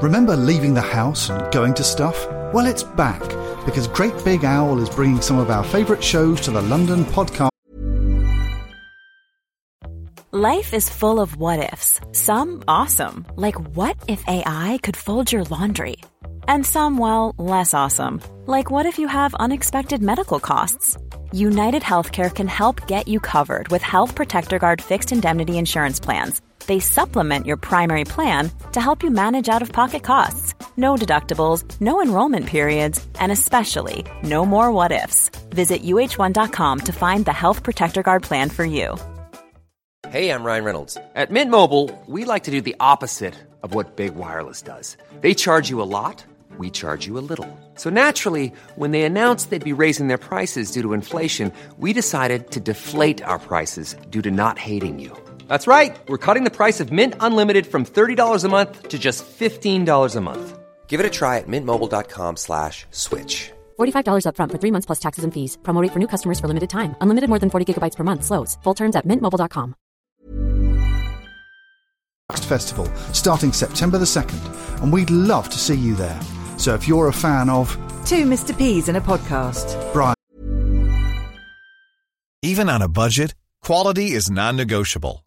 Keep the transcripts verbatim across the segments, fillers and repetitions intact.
Remember leaving the house and going to stuff? Well, it's back, because Great Big Owl is bringing some of our favourite shows to the London podcast. Life is full of what-ifs. Some awesome, like what if A I could fold your laundry? And some, well, less awesome, like what if you have unexpected medical costs? United Healthcare can help get you covered with Health Protector Guard fixed indemnity insurance plans. They supplement your primary plan to help you manage out-of-pocket costs. No deductibles, no enrollment periods, and especially no more what-ifs. Visit U H one dot com to find the Health Protector Guard plan for you. Hey, I'm Ryan Reynolds. At Mint Mobile, we like to do the opposite of what Big Wireless does. They charge you a lot, we charge you a little. So naturally, when they announced they'd be raising their prices due to inflation, we decided to deflate our prices due to not hating you. That's right. We're cutting the price of Mint Unlimited from thirty dollars a month to just fifteen dollars a month. Give it a try at mint mobile dot com slash switch. forty-five dollars up front for three months plus taxes and fees. Promo rate for new customers for limited time. Unlimited more than forty gigabytes per month slows. Full terms at mint mobile dot com. Festival starting September the second, and we'd love to see you there. So if you're a fan of Two Mister P's and a Podcast, Brian. Even on a budget, quality is non-negotiable.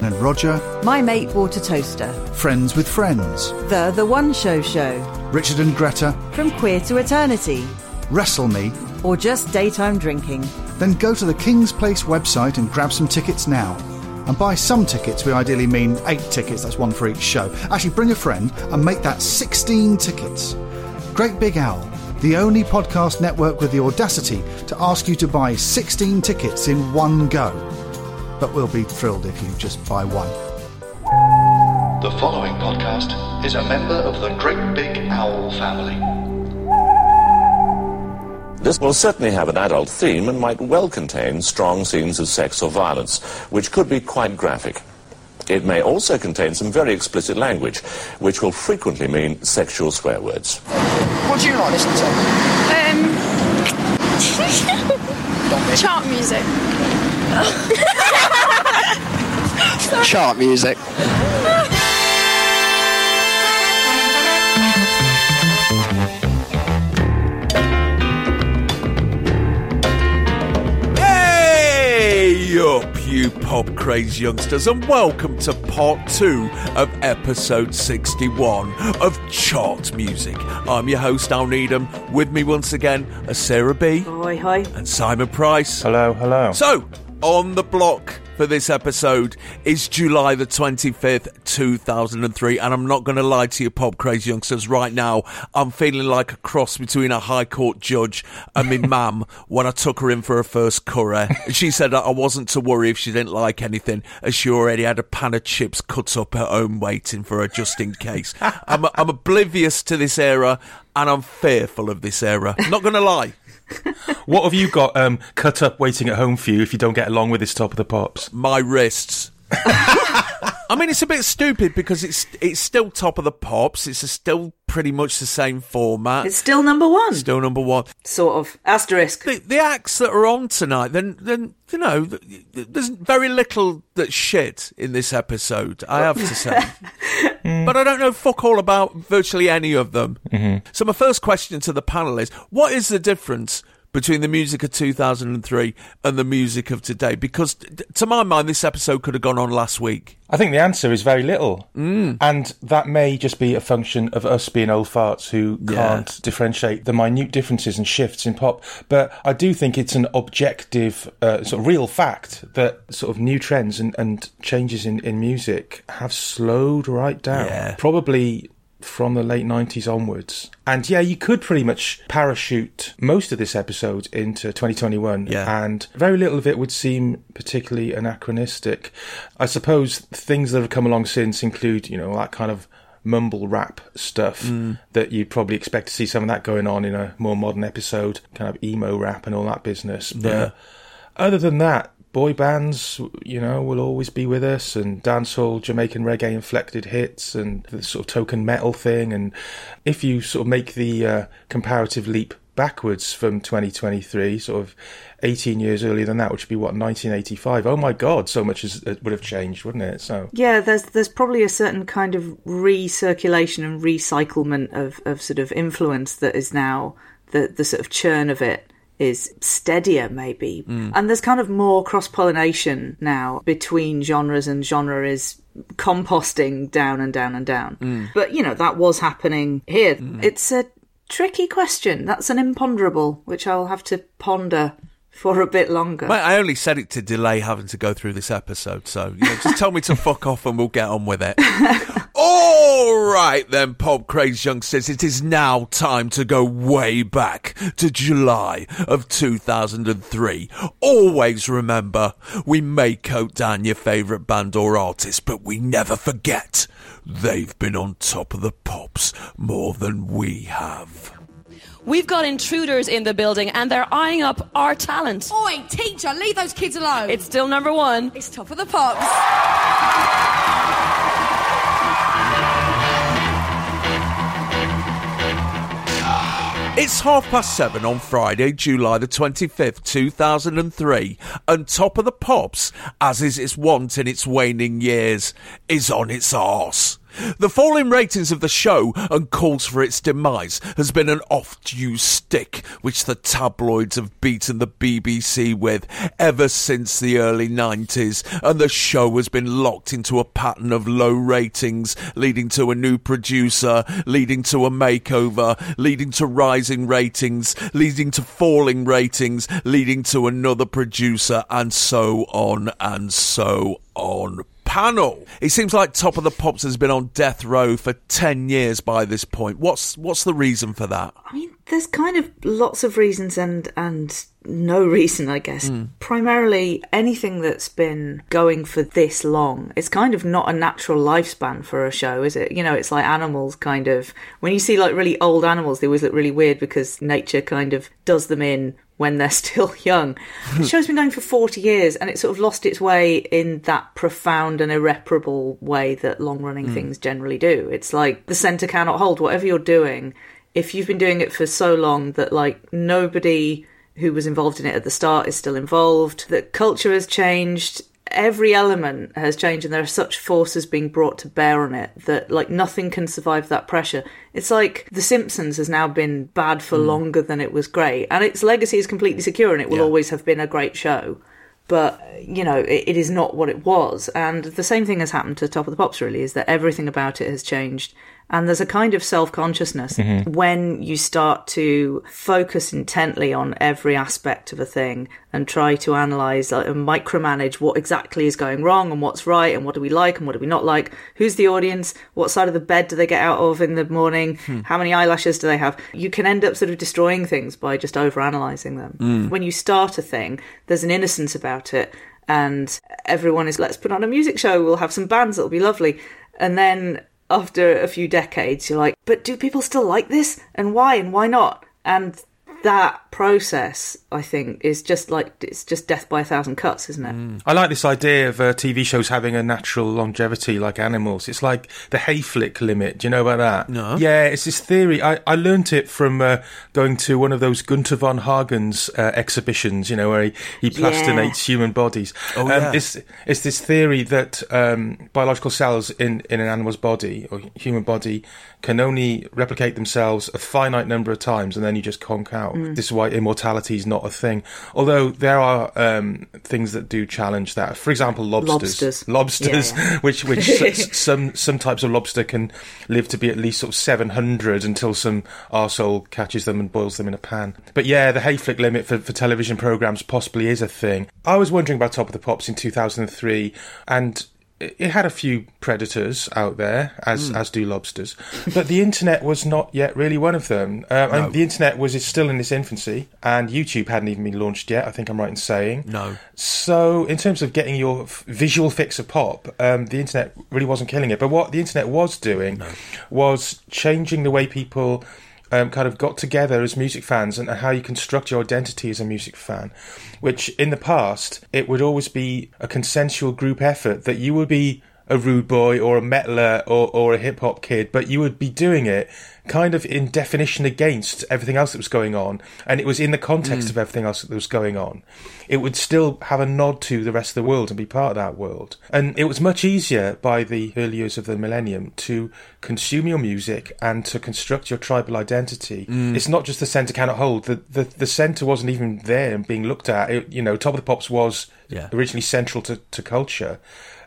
And Roger, My Mate Bought a Toaster, Friends with Friends, The The One Show Show, Richard and Greta, From Queer to Eternity, Wrestle Me, or just daytime drinking. Then go to the King's Place website and grab some tickets now. And by some tickets, we ideally mean eight tickets, that's one for each show. Actually, bring a friend and make that sixteen tickets. Great Big Owl, the only podcast network with the audacity to ask you to buy sixteen tickets in one go. But we'll be thrilled if you just buy one. The following podcast is a member of the Great Big Owl family. This will certainly have an adult theme and might well contain strong scenes of sex or violence, which could be quite graphic. It may also contain some very explicit language, which will frequently mean sexual swear words. What do you like listening to? Um... Chart music. Chart music. Hey up, you pop craze youngsters, and welcome to part two of episode sixty-one of Chart Music. I'm your host, Al Needham. With me once again are Sarah B. Hi, hi. And Simon Price. Hello, hello. So, on the block for this episode is July the twenty-fifth, two thousand three, and I'm not going to lie to you pop crazy youngsters right now, I'm feeling like a cross between a high court judge and me mam when I took her in for her first curry. She said that I wasn't to worry if she didn't like anything, as she already had a pan of chips cut up her own waiting for her just in case. I'm, I'm oblivious to this era, and I'm fearful of this era, not going to lie. What have you got um, cut up waiting at home for you if you don't get along with this Top of the Pops? My wrists. I mean, it's a bit stupid because it's it's still Top of the Pops. It's still pretty much the same format. It's still number one. Still number one. Sort of. Asterisk. The, the acts that are on tonight, then, then you know, there's very little that's shit in this episode, I have to say. Mm. But I don't know fuck all about virtually any of them. Mm-hmm. So my first question to the panel is, what is the difference between the music of two thousand three and the music of today? Because to my mind, this episode could have gone on last week. I think the answer is very little. Mm. And that may just be a function of us being old farts who yeah. can't differentiate the minute differences and shifts in pop. But I do think it's an objective, uh, sort of real fact that sort of new trends and, and changes in, in music have slowed right down. Yeah. Probably from the late nineties onwards. And yeah, you could pretty much parachute most of this episode into twenty twenty-one, yeah. and very little of it would seem particularly anachronistic. I suppose things that have come along since include, you know, that kind of mumble rap stuff mm. that you'd probably expect to see some of that going on in a more modern episode, kind of emo rap and all that business. But yeah. other than that, boy bands, you know, will always be with us, and dancehall, Jamaican reggae inflected hits, and the sort of token metal thing. And if you sort of make the uh, comparative leap backwards from twenty twenty-three, sort of eighteen years earlier than that, which would be what, nineteen eighty-five? Oh my God, so much is, it would have changed, wouldn't it? So yeah, there's there's probably a certain kind of recirculation and recyclement of of sort of influence that is now the the sort of churn of it. Is steadier, maybe. Mm. And there's kind of more cross-pollination now between genres, and genre is composting down and down and down. Mm. But, you know, that was happening here. Mm. It's a tricky question. That's an imponderable, which I'll have to ponder for a bit longer. Mate, I only said it to delay having to go through this episode, so you know, just tell me to fuck off and we'll get on with it. All right then, Pop Craze youngsters, it is now time to go way back to July of two thousand three. Always remember, we may coat down your favourite band or artist, but we never forget they've been on top of the pops more than we have. We've got intruders in the building and they're eyeing up our talent. Oi, teacher, leave those kids alone. It's still number one. It's Top of the Pops. It's half past seven on Friday, July the twenty-fifth, two thousand three, and Top of the Pops, as is its wont in its waning years, is on its arse. The fall in ratings of the show and calls for its demise has been an oft-used stick which the tabloids have beaten the B B C with ever since the early nineties, and the show has been locked into a pattern of low ratings, leading to a new producer, leading to a makeover, leading to rising ratings, leading to falling ratings, leading to another producer, and so on and so on. Panel. It seems like Top of the Pops has been on death row for ten years by this point. What's what's the reason for that? I mean, there's kind of lots of reasons and and no reason, I guess. Mm. Primarily, anything that's been going for this long, it's kind of not a natural lifespan for a show, is it? You know, it's like animals kind of... When you see like really old animals, they always look really weird because nature kind of does them in when they're still young. The show's been going for forty years and it sort of lost its way in that profound and irreparable way that long-running mm. things generally do. It's like the centre cannot hold. Whatever you're doing, if you've been doing it for so long that, like, nobody who was involved in it at the start is still involved, that culture has changed, every element has changed, and there are such forces being brought to bear on it that, like, nothing can survive that pressure. It's like The Simpsons has now been bad for mm. longer than it was great, and its legacy is completely secure, and it will yeah. always have been a great show. But, you know, it, it is not what it was. And the same thing has happened to Top of the Pops, really, is that everything about it has changed. And there's a kind of self-consciousness mm-hmm. when you start to focus intently on every aspect of a thing and try to analyse and micromanage what exactly is going wrong and what's right and what do we like and what do we not like, who's the audience, what side of the bed do they get out of in the morning, hmm. how many eyelashes do they have. You can end up sort of destroying things by just over-analysing them. Mm. When you start a thing, there's an innocence about it and everyone is, let's put on a music show, we'll have some bands, it'll be lovely. And then after a few decades, you're like, but do people still like this? And why? And why not? And that process, I think, is just like, it's just death by a thousand cuts, isn't it? Mm. I like this idea of uh, T V shows having a natural longevity like animals. It's like the hay flick limit. Do you know about that? No. Yeah, it's this theory. I, I learnt it from uh, going to one of those Gunther von Hagens uh, exhibitions, you know, where he, he plastinates yeah. human bodies. Oh, um, yeah. It's, it's this theory that um, biological cells in, in an animal's body or human body can only replicate themselves a finite number of times and then you just conk out. out. Mm. This is why immortality is not a thing. Although there are um, things that do challenge that. For example, lobsters. Lobsters, lobsters yeah, yeah. which which s- some some types of lobster can live to be at least sort of seven hundred until some arsehole catches them and boils them in a pan. But yeah, the hayflick limit for, for television programmes possibly is a thing. I was wondering about Top of the Pops in two thousand three, and it had a few predators out there, as mm. as do lobsters, but the internet was not yet really one of them. Um, no. And the internet was is still in its infancy, and YouTube hadn't even been launched yet, I think I'm right in saying. No. So in terms of getting your f- visual fix of pop, um, the internet really wasn't killing it. But what the internet was doing no. was changing the way people um, kind of got together as music fans, and, and how you construct your identity as a music fan. Which in the past, it would always be a consensual group effort that you would be a rude boy or a metaler or, or a hip hop kid, but you would be doing it kind of in definition against everything else that was going on. And it was in the context mm. of everything else that was going on. It would still have a nod to the rest of the world and be part of that world. And it was much easier by the early years of the millennium to consume your music and to construct your tribal identity. Mm. It's not just the centre cannot hold. The, the, the centre wasn't even there and being looked at. It, you know, Top of the Pops was yeah. originally central to, to culture,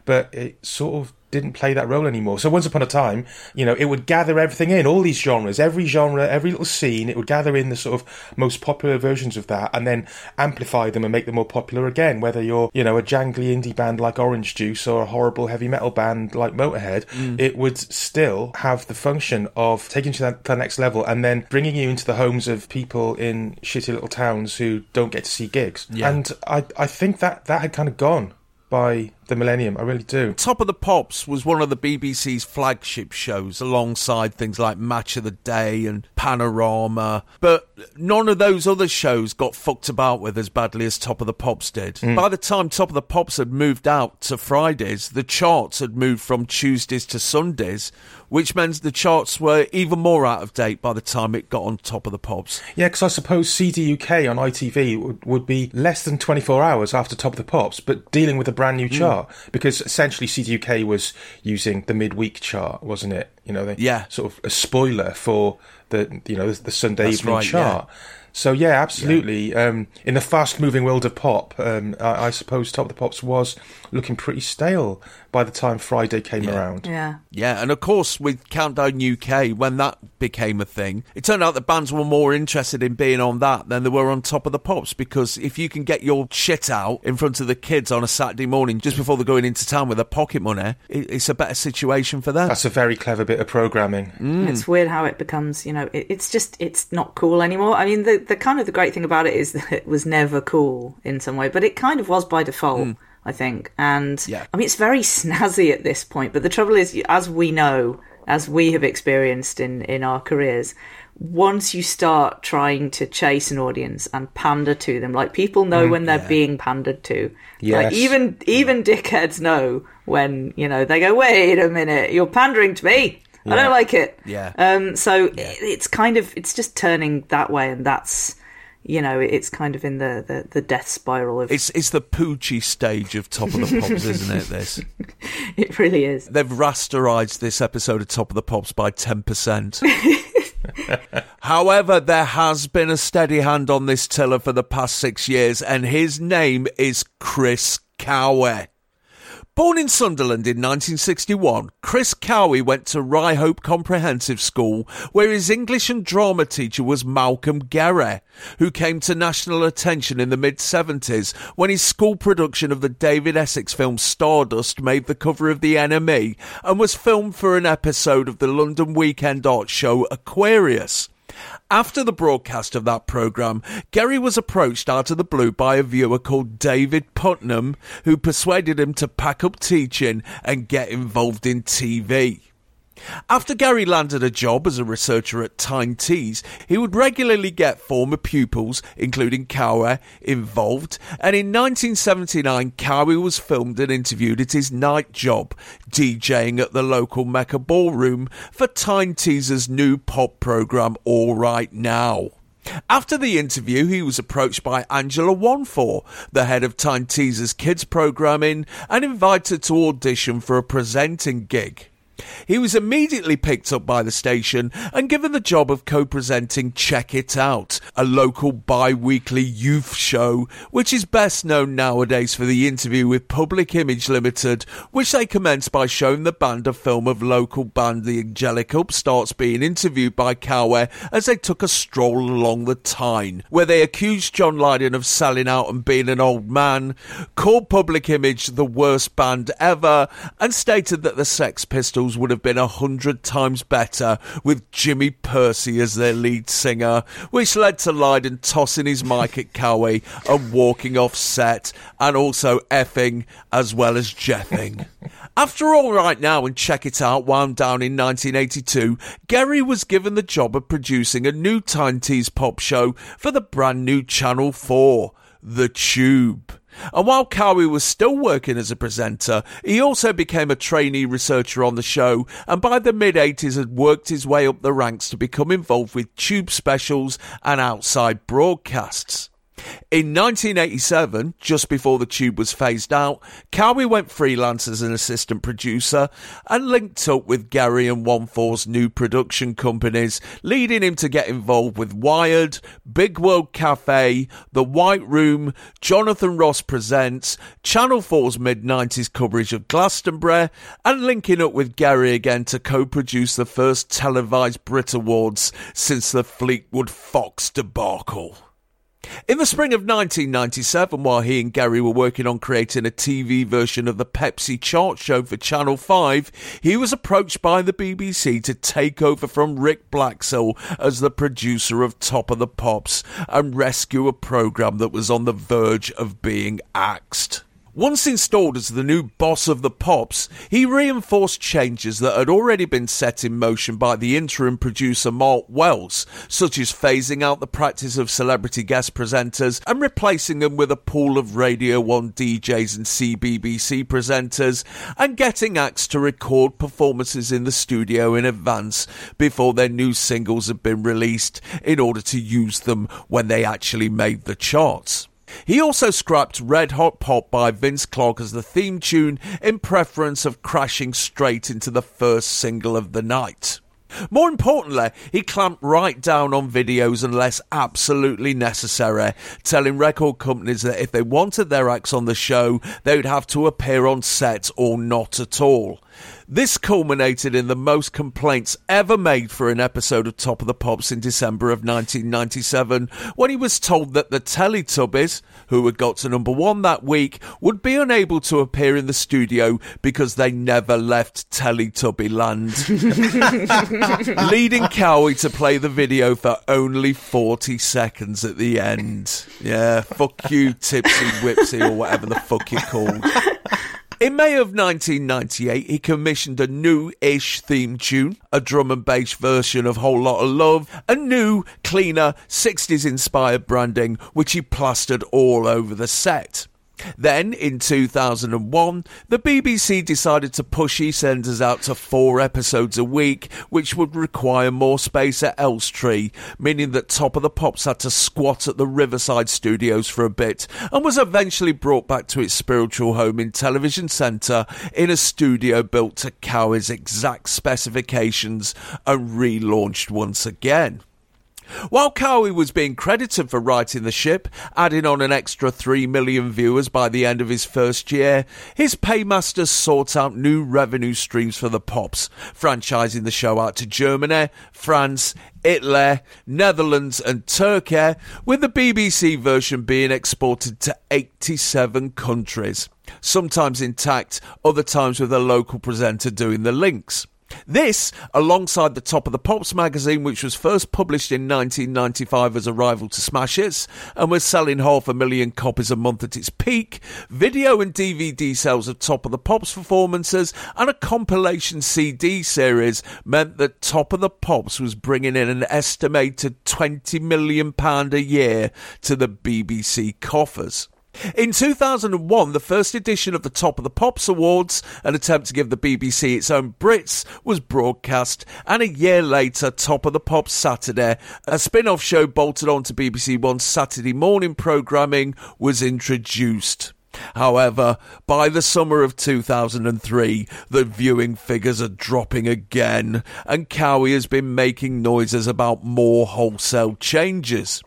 but it sort of didn't play that role anymore. So once upon a time, you know, it would gather everything in, all these genres, every genre, every little scene, it would gather in the sort of most popular versions of that and then amplify them and make them more popular again, whether you're, you know, a jangly indie band like Orange Juice or a horrible heavy metal band like Motorhead, mm. it would still have the function of taking you to that, that next level and then bringing you into the homes of people in shitty little towns who don't get to see gigs. Yeah. And I, I think that that had kind of gone by the millennium, I really do. Top of the Pops was one of the B B C's flagship shows, alongside things like Match of the Day and Panorama, but none of those other shows got fucked about with as badly as Top of the Pops did. Mm. By the time Top of the Pops had moved out to Fridays, the charts had moved from Tuesdays to Sundays, which meant the charts were even more out of date by the time it got on Top of the Pops. Yeah, because I suppose C D U K on I T V would, would be less than twenty-four hours after Top of the Pops, but dealing with a brand new chart. Mm. Because essentially C D U K was using the midweek chart, wasn't it? You know, they yeah. sort of a spoiler for the you know the Sunday That's evening right, chart. Yeah. So yeah, absolutely. Yeah. Um, in the fast-moving world of pop, um, I, I suppose Top of the Pops was looking pretty stale by the time Friday came yeah. around. Yeah, yeah, and of course with Countdown U K, when that became a thing, it turned out that bands were more interested in being on that than they were on Top of the Pops, because if you can get your shit out in front of the kids on a Saturday morning just before they're going into town with their pocket money, it, it's a better situation for them. That's a very clever bit of programming. Mm. It's weird how it becomes. You know, it, it's just it's not cool anymore. I mean the. The kind of the great thing about it is that it was never cool in some way, but it kind of was by default, mm. I think. And yeah. I mean, it's very snazzy at this point, but the trouble is, as we know, as we have experienced in, in our careers, once you start trying to chase an audience and pander to them, like people know mm, when they're yeah. being pandered to, yes. like even, even dickheads know when, you know, they go, wait a minute, you're pandering to me. Yeah. I don't like it. Yeah. Um, so yeah. it's kind of, it's just turning that way, and that's, you know, it's kind of in the, the, the death spiral of... It's it's the Poochie stage of Top of the Pops, isn't it, this? It really is. They've rasterised this episode of Top of the Pops by ten percent. However, there has been a steady hand on this tiller for the past six years, and his name is Chris Cowie. Born in Sunderland in nineteen sixty-one, Chris Cowie went to Ryhope Comprehensive School, where his English and drama teacher was Malcolm Garrett, who came to national attention in the mid-seventies when his school production of the David Essex film Stardust made the cover of The Enemy and was filmed for an episode of the London weekend art show Aquarius. After the broadcast of that programme, Gerry was approached out of the blue by a viewer called David Putnam, who persuaded him to pack up teaching and get involved in T V. After Gerry landed a job as a researcher at Tyne Tees, he would regularly get former pupils, including Cowie, involved, and in nineteen seventy-nine Cowie was filmed and interviewed at his night job, DJing at the local Mecca Ballroom for Tyne Tees' new pop programme All Right Now. After the interview, he was approached by Angela Wanfor, the head of Tyne Tees' kids programming, and invited to audition for a presenting gig. He was immediately picked up by the station and given the job of co-presenting Check It Out, a local bi-weekly youth show, which is best known nowadays for the interview with Public Image Limited, which they commenced by showing the band a film of local band The Angelic Upstarts being interviewed by Cowie as they took a stroll along the Tyne, where they accused John Lydon of selling out and being an old man, called Public Image the worst band ever, and stated that the Sex Pistols would have been a hundred times better with Jimmy Pursey as their lead singer, which led to Lydon tossing his mic at Cowie and walking off set, and also effing as well as jeffing. After All Right Now and Check It Out wound down in nineteen eighty-two, Gerry was given the job of producing a new nineties pop show for the brand new Channel four, The Tube. And while Cowie was still working as a presenter, he also became a trainee researcher on the show, and by the mid-eighties had worked his way up the ranks to become involved with tube specials and outside broadcasts. In nineteen eighty-seven, just before the Tube was phased out, Cowie went freelance as an assistant producer and linked up with Gerry and Wanfor's new production companies, leading him to get involved with Wired, Big World Cafe, The White Room, Jonathan Ross Presents, Channel four's mid-nineties coverage of Glastonbury, and linking up with Gerry again to co-produce the first televised Brit Awards since the Fleetwood Fox debacle. In the spring of nineteen ninety-seven, while he and Gerry were working on creating a T V version of the Pepsi chart show for Channel five, he was approached by the B B C to take over from Rick Blacksell as the producer of Top of the Pops and rescue a programme that was on the verge of being axed. Once installed as the new boss of the Pops, he reinforced changes that had already been set in motion by the interim producer Mark Wells, such as phasing out the practice of celebrity guest presenters and replacing them with a pool of Radio one D Js and C B B C presenters, and getting acts to record performances in the studio in advance before their new singles had been released in order to use them when they actually made the charts. He also scrapped Red Hot Pop by Vince Clarke as the theme tune in preference of crashing straight into the first single of the night. More importantly, he clamped right down on videos unless absolutely necessary, telling record companies that if they wanted their acts on the show, they would have to appear on set or not at all. This culminated in the most complaints ever made for an episode of Top of the Pops in December of nineteen ninety-seven, when he was told that the Teletubbies, who had got to number one that week, would be unable to appear in the studio because they never left Teletubby land, leading Cowie to play the video for only forty seconds at the end. Yeah, fuck you, Tipsy Whipsy, or whatever the fuck you're called. In May of nineteen ninety-eight, he commissioned a new-ish theme tune, a drum and bass version of Whole Lotta Love, a new, cleaner, sixties-inspired branding, which he plastered all over the set. Then, in two thousand one, the B B C decided to push EastEnders out to four episodes a week, which would require more space at Elstree, meaning that Top of the Pops had to squat at the Riverside Studios for a bit, and was eventually brought back to its spiritual home in Television Centre in a studio built to Cowie's exact specifications and relaunched once again. While Cowie was being credited for writing the ship, adding on an extra three million viewers by the end of his first year, his paymasters sought out new revenue streams for the Pops, franchising the show out to Germany, France, Italy, Netherlands and Turkey, with the B B C version being exported to eighty-seven countries, sometimes intact, other times with a local presenter doing the links. This, alongside the Top of the Pops magazine, which was first published in nineteen ninety-five as a rival to Smash Hits and was selling half a million copies a month at its peak, video and D V D sales of Top of the Pops performances and a compilation C D series meant that Top of the Pops was bringing in an estimated twenty million pounds a year to the B B C coffers. In two thousand one, the first edition of the Top of the Pops Awards, an attempt to give the B B C its own Brits, was broadcast, and a year later, Top of the Pops Saturday, a spin-off show bolted onto B B C One's Saturday morning programming, was introduced. However, by the summer of two thousand three, the viewing figures are dropping again, and Cowie has been making noises about more wholesale changes.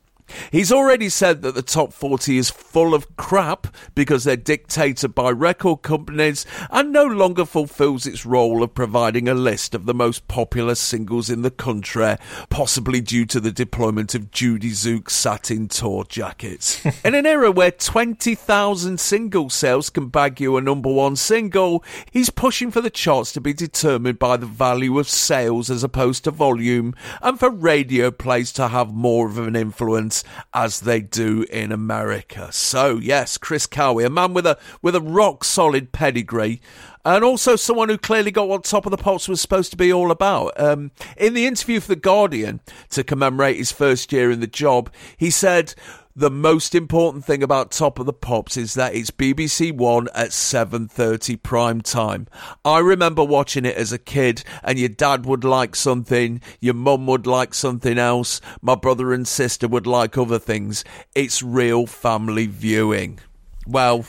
He's already said that the top forty is full of crap because they're dictated by record companies and no longer fulfills its role of providing a list of the most popular singles in the country, possibly due to the deployment of Judy Zook's satin tour jackets. In an era where twenty thousand single sales can bag you a number one single, he's pushing for the charts to be determined by the value of sales as opposed to volume, and for radio plays to have more of an influence as they do in America. So yes, Chris Cowie, a man with a with a rock solid pedigree, and also someone who clearly got what Top of the Pops was supposed to be all about. Um, in the interview for The Guardian to commemorate his first year in the job, he said, "The most important thing about Top of the Pops is that it's B B C One at seven thirty prime time. I remember watching it as a kid, and your dad would like something, your mum would like something else, my brother and sister would like other things. It's real family viewing." Well,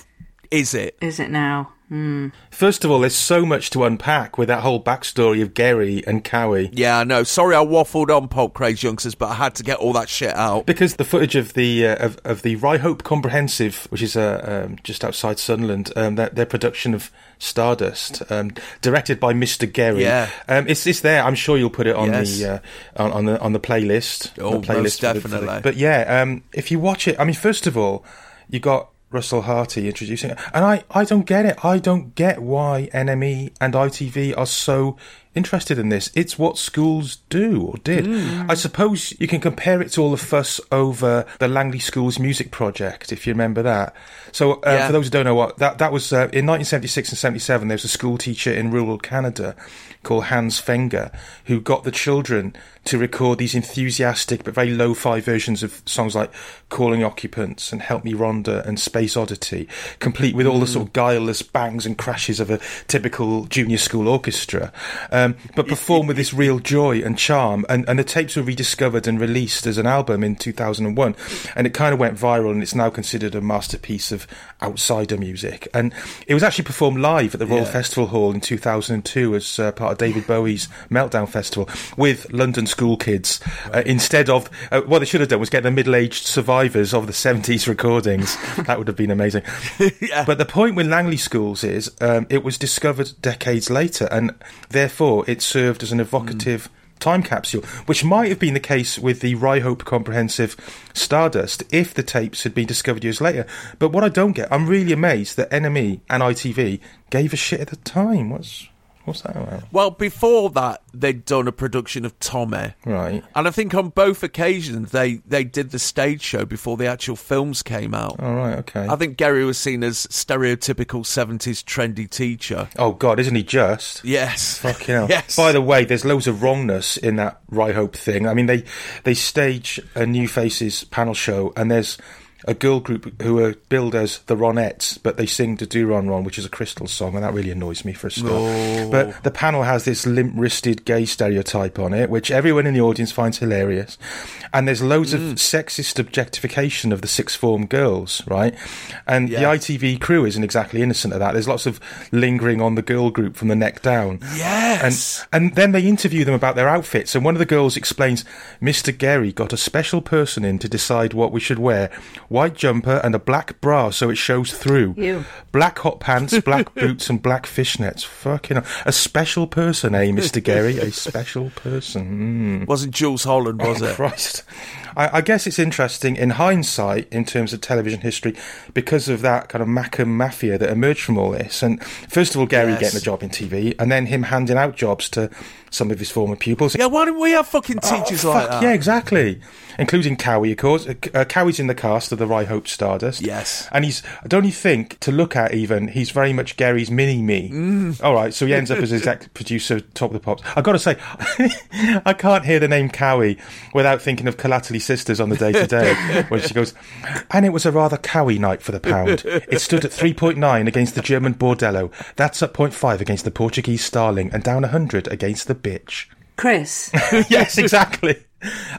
is it? Is it now? Mm. First of all, there's so much to unpack with that whole backstory of Gerry and Cowie. Yeah, I know. Sorry I waffled on, Pulp Craze Youngsters, but I had to get all that shit out. Because the footage of the uh, of, of the Ryhope Comprehensive, which is uh, um, just outside Sunderland, um, their, their production of Stardust, um, directed by Mister Gerry. Yeah. Um, it's it's there. I'm sure you'll put it on yes. the uh, on, on the on the playlist. Oh, the playlist most definitely. For the, for the, but yeah, um, if you watch it, I mean, first of all, you got Russell Harty introducing it. And I, I don't get it. I don't get why N M E and I T V are so interested in this. It's what schools do or did. Mm. I suppose you can compare it to all the fuss over the Langley Schools Music Project, if you remember that. So uh, yeah. for those who don't know what, that, that was uh, in nineteen seventy-six and seventy-seven, there was a school teacher in rural Canada called Hans Fenger, who got the children to record these enthusiastic but very lo-fi versions of songs like Calling Occupants and Help Me Rhonda and Space Oddity, complete with all the sort of guileless bangs and crashes of a typical junior school orchestra, um, but performed with this real joy and charm. And, and the tapes were rediscovered and released as an album in two thousand one, and it kind of went viral, and it's now considered a masterpiece of outsider music. And it was actually performed live at the Royal yeah. Festival Hall in two thousand two as uh, part of David Bowie's Meltdown Festival with London school kids, uh, instead of uh, what they should have done was get the middle-aged survivors of the seventies recordings. That would have been amazing. yeah. But the point with Langley Schools is um, it was discovered decades later, and therefore it served as an evocative mm. time capsule, which might have been the case with the Ryhope Comprehensive Stardust if the tapes had been discovered years later. But what I don't get, I'm really amazed that N M E and I T V gave a shit at the time. What's What's that about? Well, before that, they'd done a production of Tommy. Right. And I think on both occasions, they, they did the stage show before the actual films came out. Oh, right, okay. I think Gerry was seen as stereotypical seventies trendy teacher. Oh, God, isn't he just? Yes. Fucking hell. Yes. By the way, there's loads of wrongness in that Ryhope thing. I mean, they, they stage a New Faces panel show, and there's a girl group who are billed as the Ronettes, but they sing to Do Ron Ron, which is a Crystals song, and that really annoys me for a start. Oh. But the panel has this limp-wristed gay stereotype on it, which everyone in the audience finds hilarious. And there's loads mm. of sexist objectification of the sixth form girls, right? And yeah. the I T V crew isn't exactly innocent of that. There's lots of lingering on the girl group from the neck down. Yes! And, and then they interview them about their outfits, and one of the girls explains, Mister Gerry got a special person in to decide what we should wear. White jumper and a black bra so it shows through. Ew. Black hot pants, black boots and black fishnets. Fucking hell. A special person, eh, Mister Gerry? A special person. Mm. Wasn't Jules Holland, was oh, it? Christ. I, I guess it's interesting in hindsight in terms of television history because of that kind of Macam mafia that emerged from all this. And first of all, Gerry yes. getting a job in T V and then him handing out jobs to some of his former pupils. Yeah, why don't we have fucking teachers oh, fuck, like that? Yeah, exactly. Including Cowie, of course. Uh, Cowie's in the cast of the Ryhope Stardust. Yes. And he's, don't you think, to look at even, he's very much Gary's mini-me. Mm. All right, so he ends up as exec producer of Top of the Pops. I've got to say, I can't hear the name Cowie without thinking of Calatili Sisters on the day-to-day, when she goes, and it was a rather Cowie night for the pound. It stood at three point nine against the German Bordello. That's at point five against the Portuguese Starling and down one hundred against the bitch. Chris. Yes, exactly.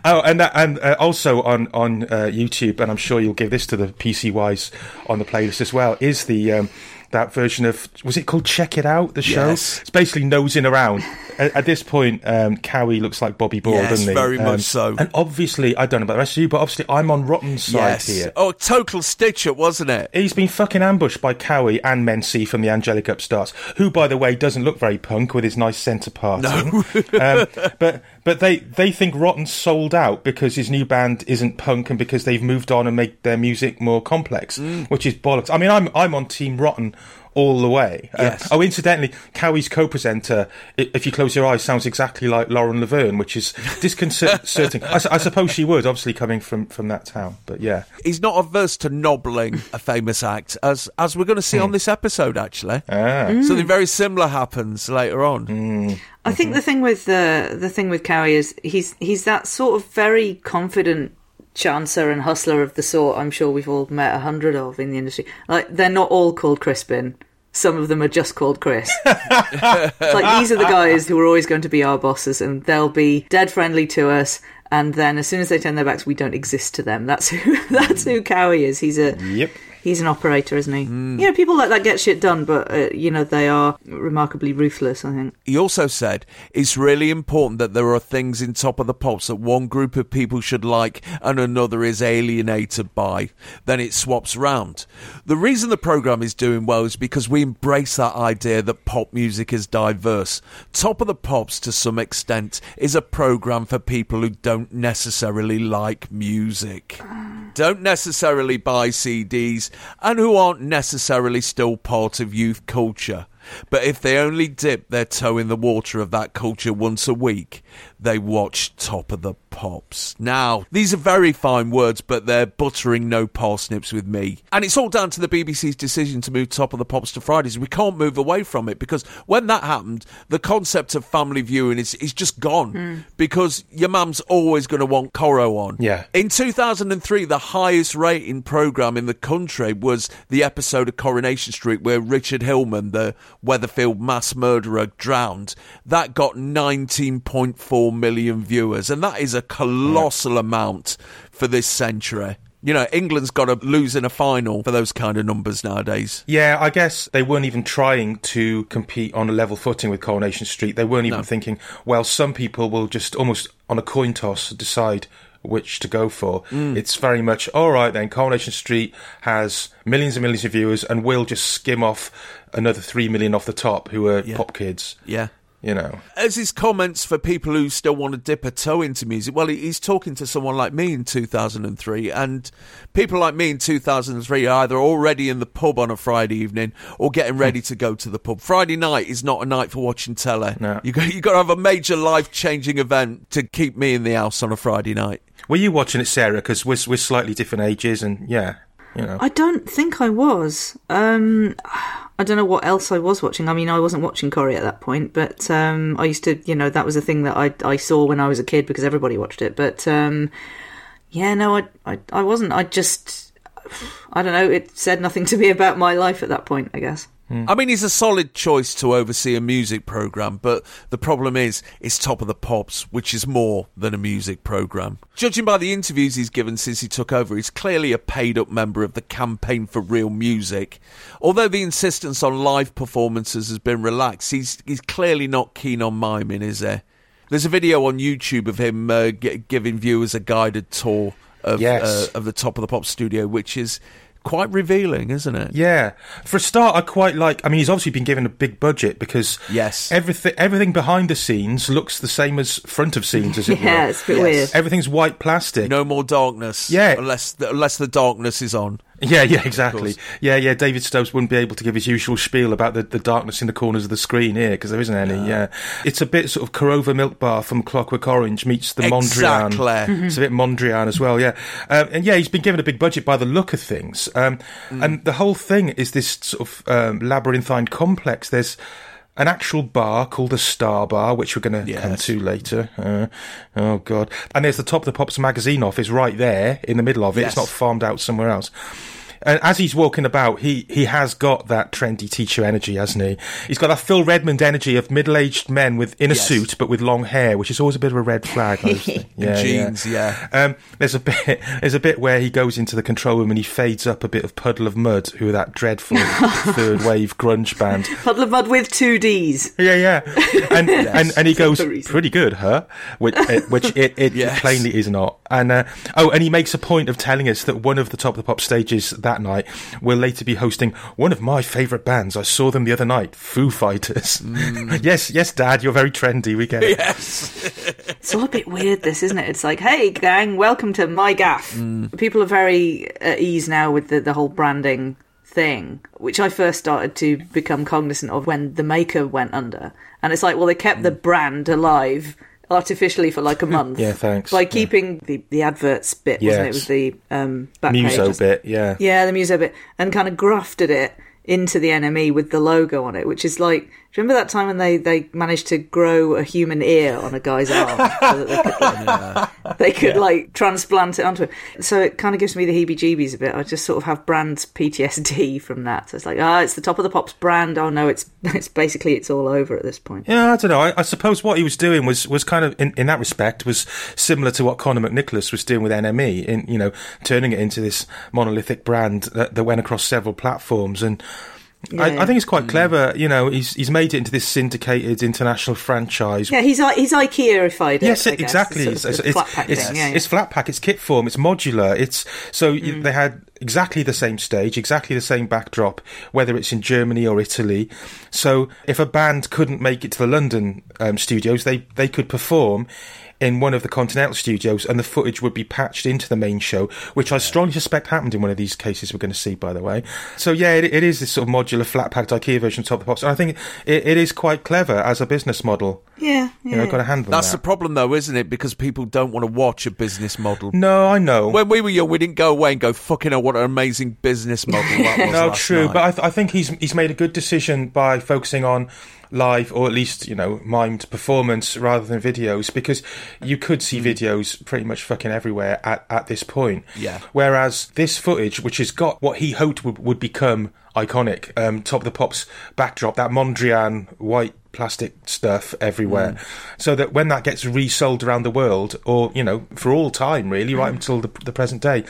Oh, and that, and uh, also on on uh, YouTube, and I'm sure you'll give this to the P C Ys on the playlist as well, is the um, that version of, was it called Check It Out, the show? Yes. It's basically nosing around. at, at this point, um, Cowie looks like Bobby Ball, yes, doesn't he? Yes, very um, much so. And obviously, I don't know about the rest of you, but obviously I'm on Rotten's side yes. here. Oh, total stitch-up, wasn't it? He's been fucking ambushed by Cowie and Mency from the Angelic Upstarts, who, by the way, doesn't look very punk with his nice centre parting. No. um, but... But they, they think Rotten's sold out because his new band isn't punk and because they've moved on and made their music more complex, mm. which is bollocks. I mean, I'm I'm on Team Rotten all the way. Yes. Uh, oh, incidentally, Cowie's co-presenter, if you close your eyes, sounds exactly like Lauren Laverne, which is disconcerting. I, I suppose she would, obviously, coming from, from that town. But yeah. He's not averse to nobbling a famous act, as as we're going to see mm. on this episode, actually. Ah. Mm. Something very similar happens later on. Mm. I think the thing with uh, the thing with Cowie is he's he's that sort of very confident chancer and hustler of the sort I'm sure we've all met a hundred of in the industry. Like, they're not all called Crispin. Some of them are just called Chris. Like, these are the guys who are always going to be our bosses, and they'll be dead friendly to us. And then as soon as they turn their backs, we don't exist to them. That's who that's who Cowie is. He's a yep. He's an operator, isn't he? Mm. You know, people like that get shit done, but, uh, you know, they are remarkably ruthless, I think. He also said, it's really important that there are things in Top of the Pops that one group of people should like and another is alienated by. Then it swaps round. The reason the programme is doing well is because we embrace that idea that pop music is diverse. Top of the Pops, to some extent, is a programme for people who don't necessarily like music. Don't necessarily buy C Ds, and who aren't necessarily still part of youth culture. But if they only dip their toe in the water of that culture once a week, they watch Top of the Pops. Now, these are very fine words, but they're buttering no parsnips with me. And it's all down to the B B C's decision to move Top of the Pops to Fridays. We can't move away from it, because when that happened, the concept of family viewing is, is just gone, mm. because your mum's always going to want Coro on. Yeah. In two thousand three, the highest rating programme in the country was the episode of Coronation Street where Richard Hillman, the Weatherfield mass murderer, drowned. That got nineteen point four million viewers, and that is a colossal yeah. amount for this century. You know, England's got to lose in a final for those kind of numbers nowadays. Yeah, I guess they weren't even trying to compete on a level footing with Coronation Street. They weren't even no. thinking, well, some people will just almost on a coin toss decide which to go for. Mm. It's very much, all right then, Coronation Street has millions and millions of viewers, and we'll just skim off another three million off the top who are yeah. pop kids. Yeah. You know. As his comments for people who still want to dip a toe into music, well, he's talking to someone like me in two thousand three, and people like me in two thousand three are either already in the pub on a Friday evening or getting ready to go to the pub. Friday night is not a night for watching telly. No. You've got, you've got to have a major life-changing event to keep me in the house on a Friday night. Were you watching it, Sarah? Because we're, we're slightly different ages, and yeah, you know. I don't think I was. Um... I don't know what else I was watching. I mean, I wasn't watching Corrie at that point, but um, I used to, you know, that was a thing that I, I saw when I was a kid because everybody watched it. But, um, yeah, no, I, I I wasn't. I just, I don't know, it said nothing to me about my life at that point, I guess. Mm. I mean, he's a solid choice to oversee a music programme, but the problem is, it's Top of the Pops, which is more than a music programme. Judging by the interviews he's given since he took over, he's clearly a paid-up member of the Campaign for Real Music. Although the insistence on live performances has been relaxed, he's, he's clearly not keen on miming, is he? There's a video on YouTube of him uh, g- giving viewers a guided tour of, yes. uh, of the Top of the Pops studio, which is quite revealing, isn't it? Yeah. For a start, I quite like... I mean, he's obviously been given a big budget because yes. everything everything behind the scenes looks the same as front of scenes, as it yeah, were. Yeah, it's a bit yes. weird. Everything's white plastic. No more darkness. Yeah. Unless the, unless the darkness is on. Yeah, yeah, exactly. Yeah, yeah, David Stokes wouldn't be able to give his usual spiel about the, the darkness in the corners of the screen here, because there isn't any, no. yeah. It's a bit sort of Corova Milk Bar from Clockwork Orange meets the exactly. Mondrian. It's a bit Mondrian as well, yeah. Um, and yeah, he's been given a big budget by the look of things. Um, mm. And the whole thing is this sort of um, labyrinthine complex. There's an actual bar called the Star Bar, which we're going to yes. come to later. Uh, oh, God. And there's the Top of the Pops magazine office right there in the middle of it. Yes. It's not farmed out somewhere else. and as he's walking about, he, he has got that trendy teacher energy, hasn't he? He's got that Phil Redmond energy of middle-aged men with in a yes. suit but with long hair, which is always a bit of a red flag. Yeah, and jeans, yeah. yeah. Um, there's a bit there's a bit where he goes into the control room and he fades up a bit of Puddle of Mud, who are that dreadful third-wave grunge band. Puddle of Mud with two Ds. Yeah, yeah. And yes. and, and he goes, pretty good, huh? Which, uh, which it, it yes. plainly is not. And uh, oh, and he makes a point of telling us that one of the Top of the Pop stages that night will later be hosting one of my favourite bands. I saw them the other night, Foo Fighters. Mm. yes, yes, Dad, you're very trendy, we get it. Yes. It's all a bit weird, this, isn't it? It's like, hey, gang, welcome to my gaff. Mm. People are very at ease now with the, the whole branding thing, which I first started to become cognizant of when The Maker went under. And it's like, well, they kept mm. the brand alive artificially for like a month. yeah, thanks. By keeping yeah. the, the adverts bit, yes. wasn't it? It was the um, back Muso page, bit, yeah. Yeah, the Muso bit. And kind of grafted it into the N M E with the logo on it, which is like, do you remember that time when they, they managed to grow a human ear on a guy's arm so that they could, like, yeah. they could yeah. like transplant it onto it? So it kind of gives me the heebie-jeebies a bit. I just sort of have brand P T S D from that. So it's like, ah, oh, it's the Top of the Pops brand. Oh no, it's it's basically it's all over at this point. Yeah, I don't know. I, I suppose what he was doing was, was kind of in, in that respect was similar to what Conor McNicholas was doing with N M E, in you know turning it into this monolithic brand that, that went across several platforms. And Yeah. I, I think it's quite mm. clever, you know. He's he's made it into this syndicated international franchise. Yeah, he's he's IKEA-ified it. Yes, it, exactly. It's, it's, it's, flat pack it's, yeah, yeah. it's flat pack. It's kit form. It's modular. It's so mm. you, they had exactly the same stage, exactly the same backdrop, whether it's in Germany or Italy. So if a band couldn't make it to the London um, studios, they they could perform in one of the Continental studios, and the footage would be patched into the main show, which I strongly suspect happened in one of these cases we're going to see, by the way. So, yeah, it, it is this sort of modular, flat-packed IKEA version of Top of the Pops, and I think it, it is quite clever as a business model. Yeah, yeah. You know, I've got to handle That's that. That's the problem, though, isn't it? Because people don't want to watch a business model. No, I know. When we were young, we didn't go away and go, fucking hell, what an amazing business model that was. No, true, night. But I, th- I think he's he's made a good decision by focusing on live, or at least, you know, mimed performance rather than videos, because you could see videos pretty much fucking everywhere at, at this point. Yeah. Whereas this footage, which has got what he hoped would, would become iconic, um, Top of the Pops backdrop, that Mondrian white plastic stuff everywhere, mm. so that when that gets resold around the world, or, you know, for all time, really, right mm. until the, the present day,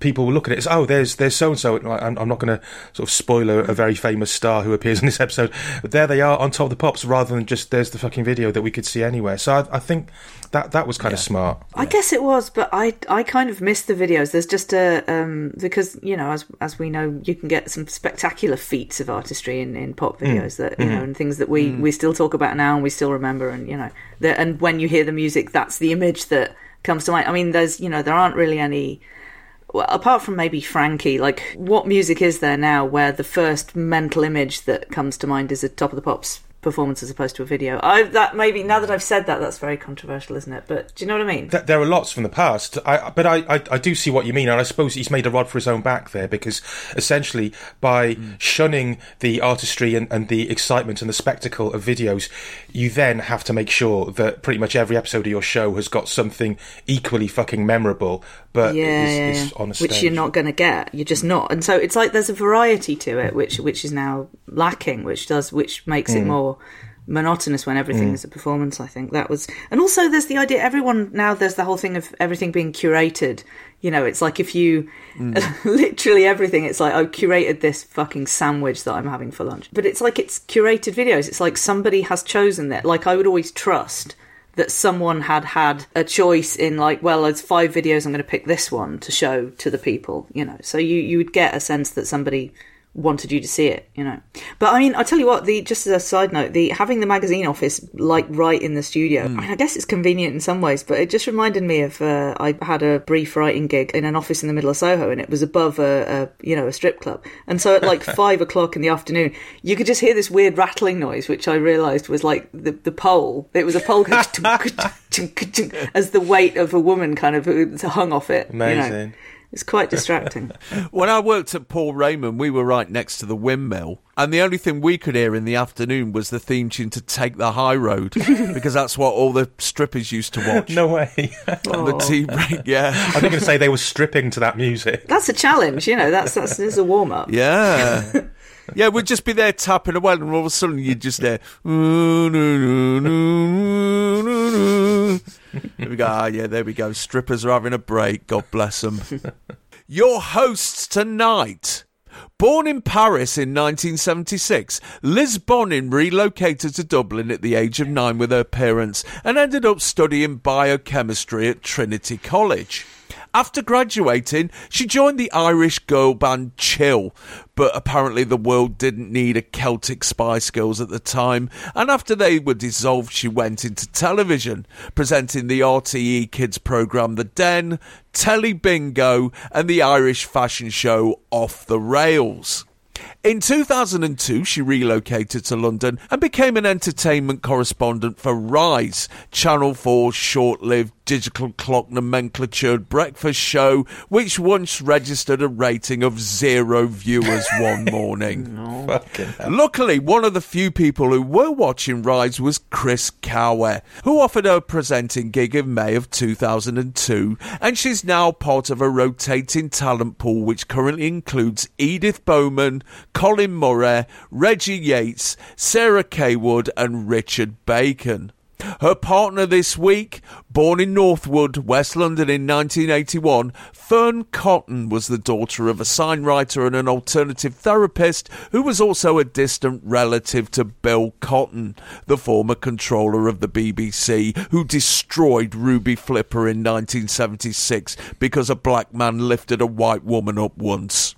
people will look at it as, oh, there's there's so-and-so. I'm, I'm not going to sort of spoil a, a very famous star who appears in this episode, but there they are on Top of the Pops, rather than just there's the fucking video that we could see anywhere. So I, I think that that was kind yeah. of smart. I yeah. guess it was, but I I kind of missed the videos. There's just a, um, because, you know, as as we know, you can get some spectacular feats of artistry in, in pop videos mm. that, you mm. know, and things that we, mm. we still talk about now and we still remember, and, you know, the, and when you hear the music, that's the image that comes to mind. I mean, there's, you know, there aren't really any... Well, apart from maybe Frankie, like, what music is there now where the first mental image that comes to mind is a Top of the Pops performance as opposed to a video? I that maybe now that I've said that, that's very controversial, isn't it? But do you know what I mean? There are lots from the past, I, but I, I, I do see what you mean, and I suppose he's made a rod for his own back there, because essentially by mm. shunning the artistry and, and the excitement and the spectacle of videos, you then have to make sure that pretty much every episode of your show has got something equally fucking memorable, but yeah, it's, it's on a stage. Which you're not going to get, you're just not. And so it's like there's a variety to it, which which is now lacking, which does which makes mm. it more monotonous when everything mm. is a performance. I think that was, and also there's the idea everyone now, there's the whole thing of everything being curated, you know. It's like, if you mm. literally everything, it's like, I curated this fucking sandwich that I'm having for lunch, but it's like, it's curated videos. It's like somebody has chosen that. Like, I would always trust that someone had had a choice in, like, well, there's five videos, I'm going to pick this one to show to the people, you know. So you you would get a sense that somebody wanted you to see it, you know. But I mean, I'll tell you what, the just as a side note, the having the magazine office like right in the studio, mm. I guess it's convenient in some ways, but it just reminded me of uh, I had a brief writing gig in an office in the middle of Soho, and it was above a, a you know a strip club, and so at like five o'clock in the afternoon you could just hear this weird rattling noise, which I realised was like the, the pole. It was a pole as the weight of a woman kind of hung off it. Amazing. You know? It's quite distracting. When I worked at Paul Raymond, we were right next to the windmill, and the only thing we could hear in the afternoon was the theme tune to Take the High Road, because that's what all the strippers used to watch. No way. On the tea break, yeah. I was going to say they were stripping to that music. That's a challenge, you know, that's, that's, that's a warm-up. Yeah. Yeah, we'd just be there tapping away, and all of a sudden you'd just hear... There we go. Ah, yeah, there we go. Strippers are having a break. God bless them. Your hosts tonight. Born in Paris in nineteen seventy-six, Liz Bonnin relocated to Dublin at the age of nine with her parents and ended up studying biochemistry at Trinity College. After graduating, she joined the Irish girl band Chill, but apparently the world didn't need a Celtic Spice Girls at the time, and after they were dissolved, she went into television, presenting the R T E kids programme The Den, Telly Bingo, and the Irish fashion show Off the Rails. In two thousand two, she relocated to London and became an entertainment correspondent for Rise, Channel four's short-lived digital clock nomenclatured breakfast show, which once registered a rating of zero viewers one morning. No. Luckily, one of the few people who were watching Rise was Chris Cowie, who offered her a presenting gig in May of two thousand two, and she's now part of a rotating talent pool which currently includes Edith Bowman, Colin Murray, Reggie Yates, Sarah Kaywood and Richard Bacon. Her partner this week, born in Northwood, West London in nineteen eighty-one, Fearne Cotton was the daughter of a signwriter and an alternative therapist who was also a distant relative to Bill Cotton, the former controller of the B B C, who destroyed Ruby Flipper in nineteen seventy-six because a black man lifted a white woman up once.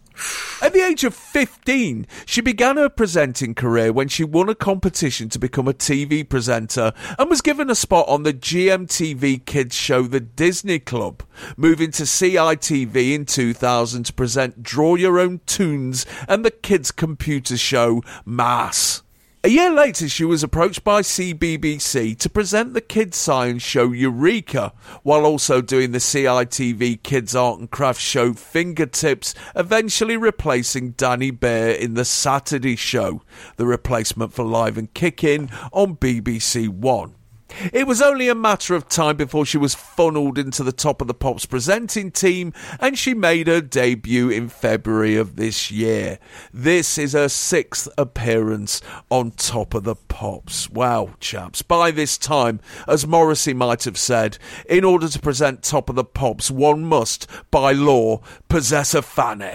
At the age of fifteen, she began her presenting career when she won a competition to become a T V presenter and was given a spot on the G M T V kids show The Disney Club, moving to C I T V in two thousand to present Draw Your Own Tunes and the kids' computer show Mass. A year later, she was approached by C B B C to present the kids' science show Eureka, while also doing the C I T V kids' art and craft show Fingertips, eventually replacing Danny Bear in the Saturday show, the replacement for Live and Kickin' on B B C One. It was only a matter of time before she was funnelled into the Top of the Pops presenting team, and she made her debut in February of this year. This is her sixth appearance on Top of the Pops. Wow, chaps. By this time, as Morrissey might have said, in order to present Top of the Pops, one must, by law, possess a fanny.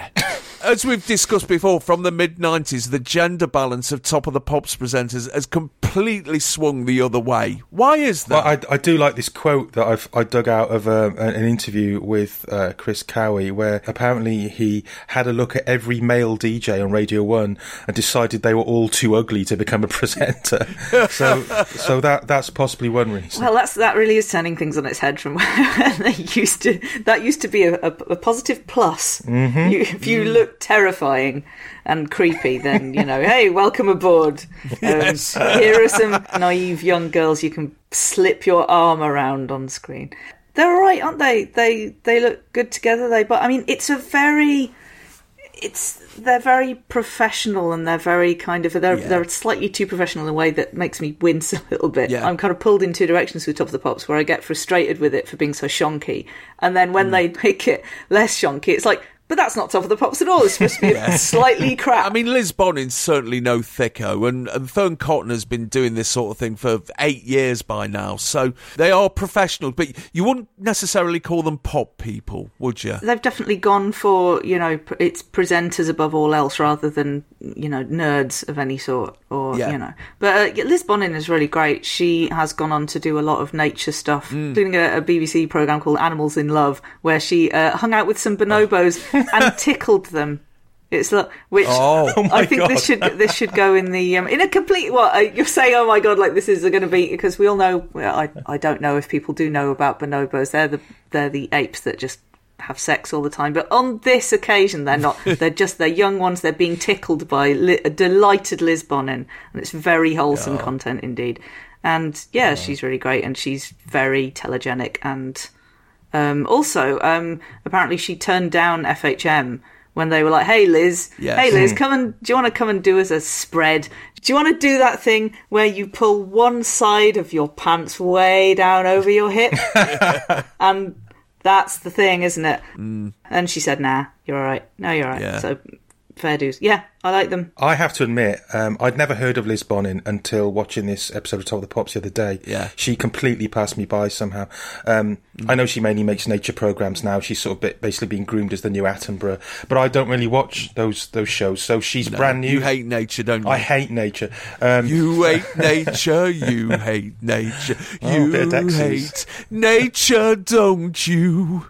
As we've discussed before, from the mid nineties, the gender balance of Top of the Pops presenters has completely swung the other way. Why is that? Well, I, I do like this quote that I've, I dug out of um, an interview with uh, Chris Cowie, where apparently he had a look at every male D J on Radio One and decided they were all too ugly to become a presenter. so, so that that's possibly one reason. Well, that's that really is turning things on its head from where they used to. That used to be a, a, a positive plus. Mm-hmm. You, if you mm. look. Terrifying and creepy, then, you know, hey, welcome aboard. Um, yes. Here are some naive young girls you can slip your arm around on screen. They're all right, aren't they? They they look good together. They, but I mean, it's a very, it's they're very professional and they're very kind of they're yeah. they're slightly too professional in a way that makes me wince a little bit. Yeah. I'm kind of pulled in two directions with Top of the Pops, where I get frustrated with it for being so shonky, and then when mm. they make it less shonky, it's like. But that's not Top of the Pops at all. It's supposed to be yes. slightly crap. I mean, Liz Bonnin's certainly no thicko, and, and Fearne Cotton has been doing this sort of thing for eight years by now. So they are professional, but you wouldn't necessarily call them pop people, would you? They've definitely gone for, you know, it's presenters above all else rather than, you know, nerds of any sort or, yeah. you know. But uh, Liz Bonnin is really great. She has gone on to do a lot of nature stuff, mm. including a, a B B C programme called Animals in Love, where she uh, hung out with some bonobos. Oh. And tickled them. It's like, which oh, oh I think god. this should this should go in the um, in a complete what well, you're saying. Oh my god! Like this is going to be because we all know. Well, I I don't know if people do know about bonobos. They're the they're the apes that just have sex all the time. But on this occasion, they're not. They're just they're young ones. They're being tickled by li- a delighted Liz Bonnin, and it's very wholesome yeah. content indeed. And yeah, yeah, she's really great, and she's very telegenic and. Um, also, um, apparently she turned down F H M when they were like, hey, Liz, yes. hey, Liz, come and do you want to come and do us a spread? Do you want to do that thing where you pull one side of your pants way down over your hip? And that's the thing, isn't it? Mm. And she said, nah, you're all right. No, you're all right. Yeah. So fair dues. Yeah, I like them. I have to admit, um, I'd never heard of Liz Bonnin until watching this episode of Top of the Pops the other day. Yeah. She completely passed me by somehow. Um, mm. I know she mainly makes nature programmes now. She's sort of basically being groomed as the new Attenborough. But I don't really watch those those shows, so she's no, brand new. You hate nature, don't you? I hate nature. Um, you hate nature, you hate nature. Oh, you hate nature, don't you?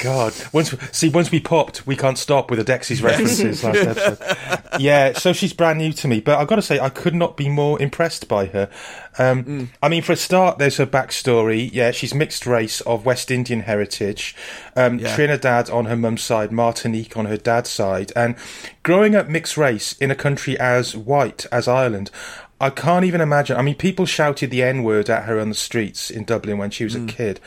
God, once we, see, once we popped, we can't stop with the Dexys references last episode. Yeah, so she's brand new to me, but I've got to say, I could not be more impressed by her. Um, mm. I mean, for a start, there's her backstory. Yeah, she's mixed race of West Indian heritage, um, yeah. Trinidad on her mum's side, Martinique on her dad's side, and growing up mixed race in a country as white as Ireland, I can't even imagine. I mean, people shouted the N-word at her on the streets in Dublin when she was mm. a kid.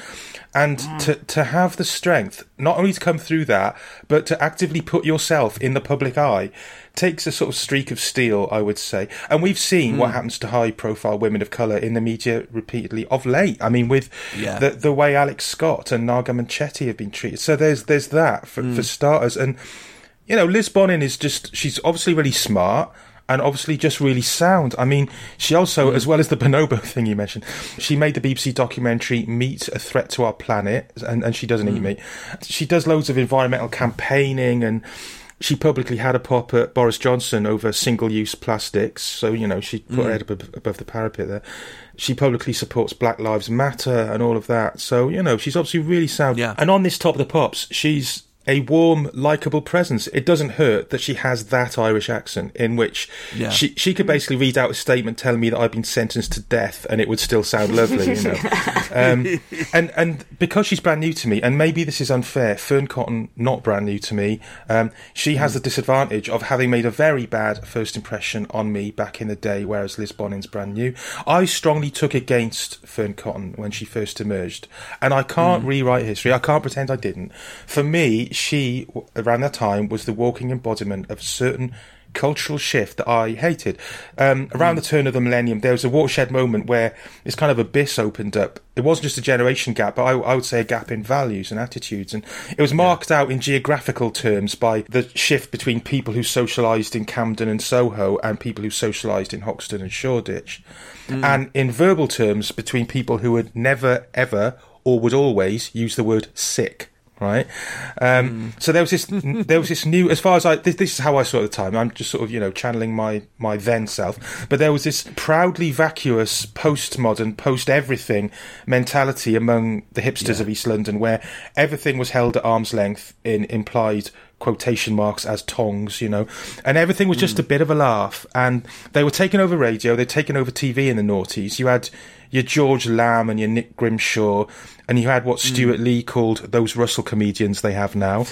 And wow. to, to have the strength, not only to come through that, but to actively put yourself in the public eye, takes a sort of streak of steel, I would say. And we've seen mm. what happens to high-profile women of colour in the media repeatedly of late. I mean, with yeah. the, the way Alex Scott and Naga Manchetti have been treated. So there's there's that, for, mm. for starters. And, you know, Liz Bonnin is just, she's obviously really smart. And obviously just really sound. I mean, she also, mm. as well as the bonobo thing you mentioned, she made the B B C documentary Meat, A Threat to Our Planet, and, and she doesn't mm. eat meat. She does loads of environmental campaigning, and she publicly had a pop at Boris Johnson over single-use plastics. So, you know, she put mm. her head up above the parapet there. She publicly supports Black Lives Matter and all of that. So, you know, she's obviously really sound. Yeah. And on this Top of the Pops, she's a warm, likeable presence. It doesn't hurt that she has that Irish accent in which yeah. she she could basically read out a statement telling me that I've been sentenced to death and it would still sound lovely, you know. Um, and, and because she's brand new to me, and maybe this is unfair, Fearne Cotton, not brand new to me, um, she has mm. the disadvantage of having made a very bad first impression on me back in the day, whereas Liz Bonnin's brand new. I strongly took against Fearne Cotton when she first emerged, and I can't mm. rewrite history. I can't pretend I didn't. For me, she, around that time, was the walking embodiment of a certain cultural shift that I hated. Um, around mm. the turn of the millennium, there was a watershed moment where this kind of abyss opened up. It wasn't just a generation gap, but I, I would say a gap in values and attitudes. And it was marked yeah. out in geographical terms by the shift between people who socialised in Camden and Soho and people who socialised in Hoxton and Shoreditch. Mm. And in verbal terms, between people who would never, ever, or would always use the word sick. Right, um, mm. so there was this, there was this new. As far as I, this, this is how I saw it at the time. I'm just sort of, you know, channeling my my then self. But there was this proudly vacuous, postmodern, post everything mentality among the hipsters yeah. of East London, where everything was held at arm's length in implied quotation marks as tongs, you know, and everything was just mm. a bit of a laugh. And they were taking over radio, they'd taken over T V in the noughties. You had your George Lamb and your Nick Grimshaw, and you had what Stuart mm. Lee called those Russell comedians they have now.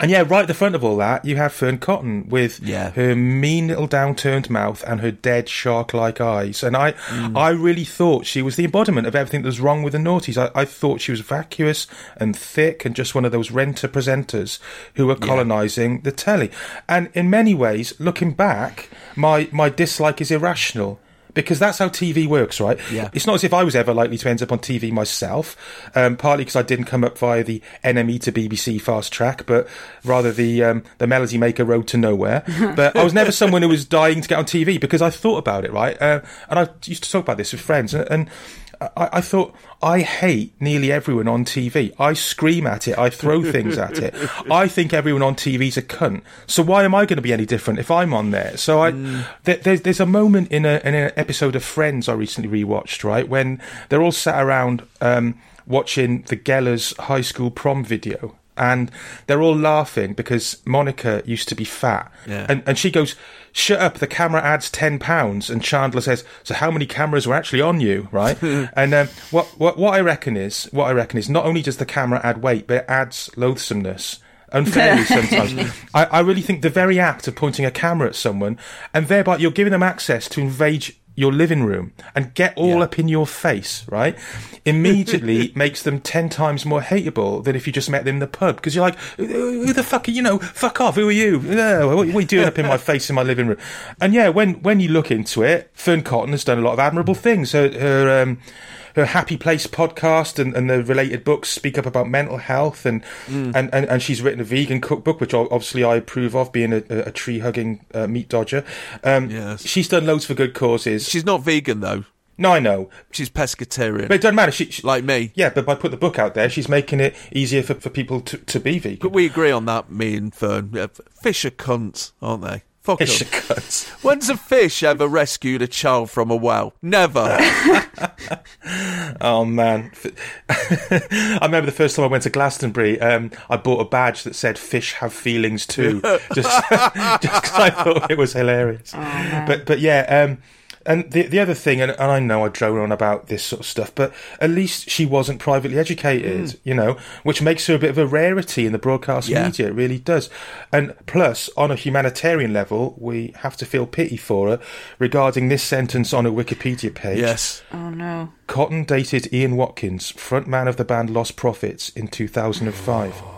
And yeah, right at the front of all that, you have Fearne Cotton with yeah. her mean little downturned mouth and her dead shark-like eyes. And I mm. I really thought she was the embodiment of everything that was wrong with the noughties. I, I thought she was vacuous and thick and just one of those renter presenters who were colonising yeah. the telly. And in many ways, looking back, my, my dislike is irrational. Because that's how T V works, right? Yeah. It's not as if I was ever likely to end up on T V myself, um, partly because I didn't come up via the N M E to B B C fast track, but rather the um, the Melody Maker road to nowhere. But I was never someone who was dying to get on T V because I thought about it, right? Uh, and I used to talk about this with friends, and, and I, I thought, I hate nearly everyone on T V. I scream at it. I throw things at it. I think everyone on T V's a cunt. So why am I going to be any different if I'm on there? So I, mm. th- there's, there's a moment in, a, in an episode of Friends I recently rewatched, right, when they're all sat around um, watching the Gellers high school prom video. And they're all laughing because Monica used to be fat. Yeah. And, and she goes, shut up, the camera adds ten pounds. And Chandler says, so how many cameras were actually on you, right? And um, what, what, what I reckon is, what I reckon is not only does the camera add weight, but it adds loathsomeness. Unfairly sometimes. I, I really think the very act of pointing a camera at someone and thereby you're giving them access to invade your living room and get all yeah. up in your face, right? Immediately makes them ten times more hateable than if you just met them in the pub. Because you're like, who the fuck are you? Know, fuck off. Who are you? No, what are you doing up in my face in my living room? And yeah, when, when you look into it, Fearne Cotton has done a lot of admirable things. Her, her, um, her Happy Place podcast and, and the related books speak up about mental health, and, mm. and, and, and she's written a vegan cookbook, which obviously I approve of, being a, a tree-hugging uh, meat dodger. Um, yes. She's done loads for good causes. She's not vegan, though. No, I know. She's pescatarian. But it doesn't matter. She, she, like me. Yeah, but by put the book out there, she's making it easier for, for people to, to be vegan. But we agree on that, me and Fearne. Yeah, fish are cunts, aren't they? Fuck them. Fish are cunts. When's a fish ever rescued a child from a well? Never. Oh, man. I remember the first time I went to Glastonbury, um, I bought a badge that said, fish have feelings too. Just because I thought it was hilarious. Oh, but, but yeah... Um, And the the other thing, and, and I know I drone on about this sort of stuff, but at least she wasn't privately educated, mm. you know, which makes her a bit of a rarity in the broadcast yeah. media. It really does. And plus, on a humanitarian level, we have to feel pity for her regarding this sentence on her Wikipedia page. Yes. Oh, no. Cotton dated Ian Watkins, frontman of the band Lost Prophets, in two thousand five. Oh.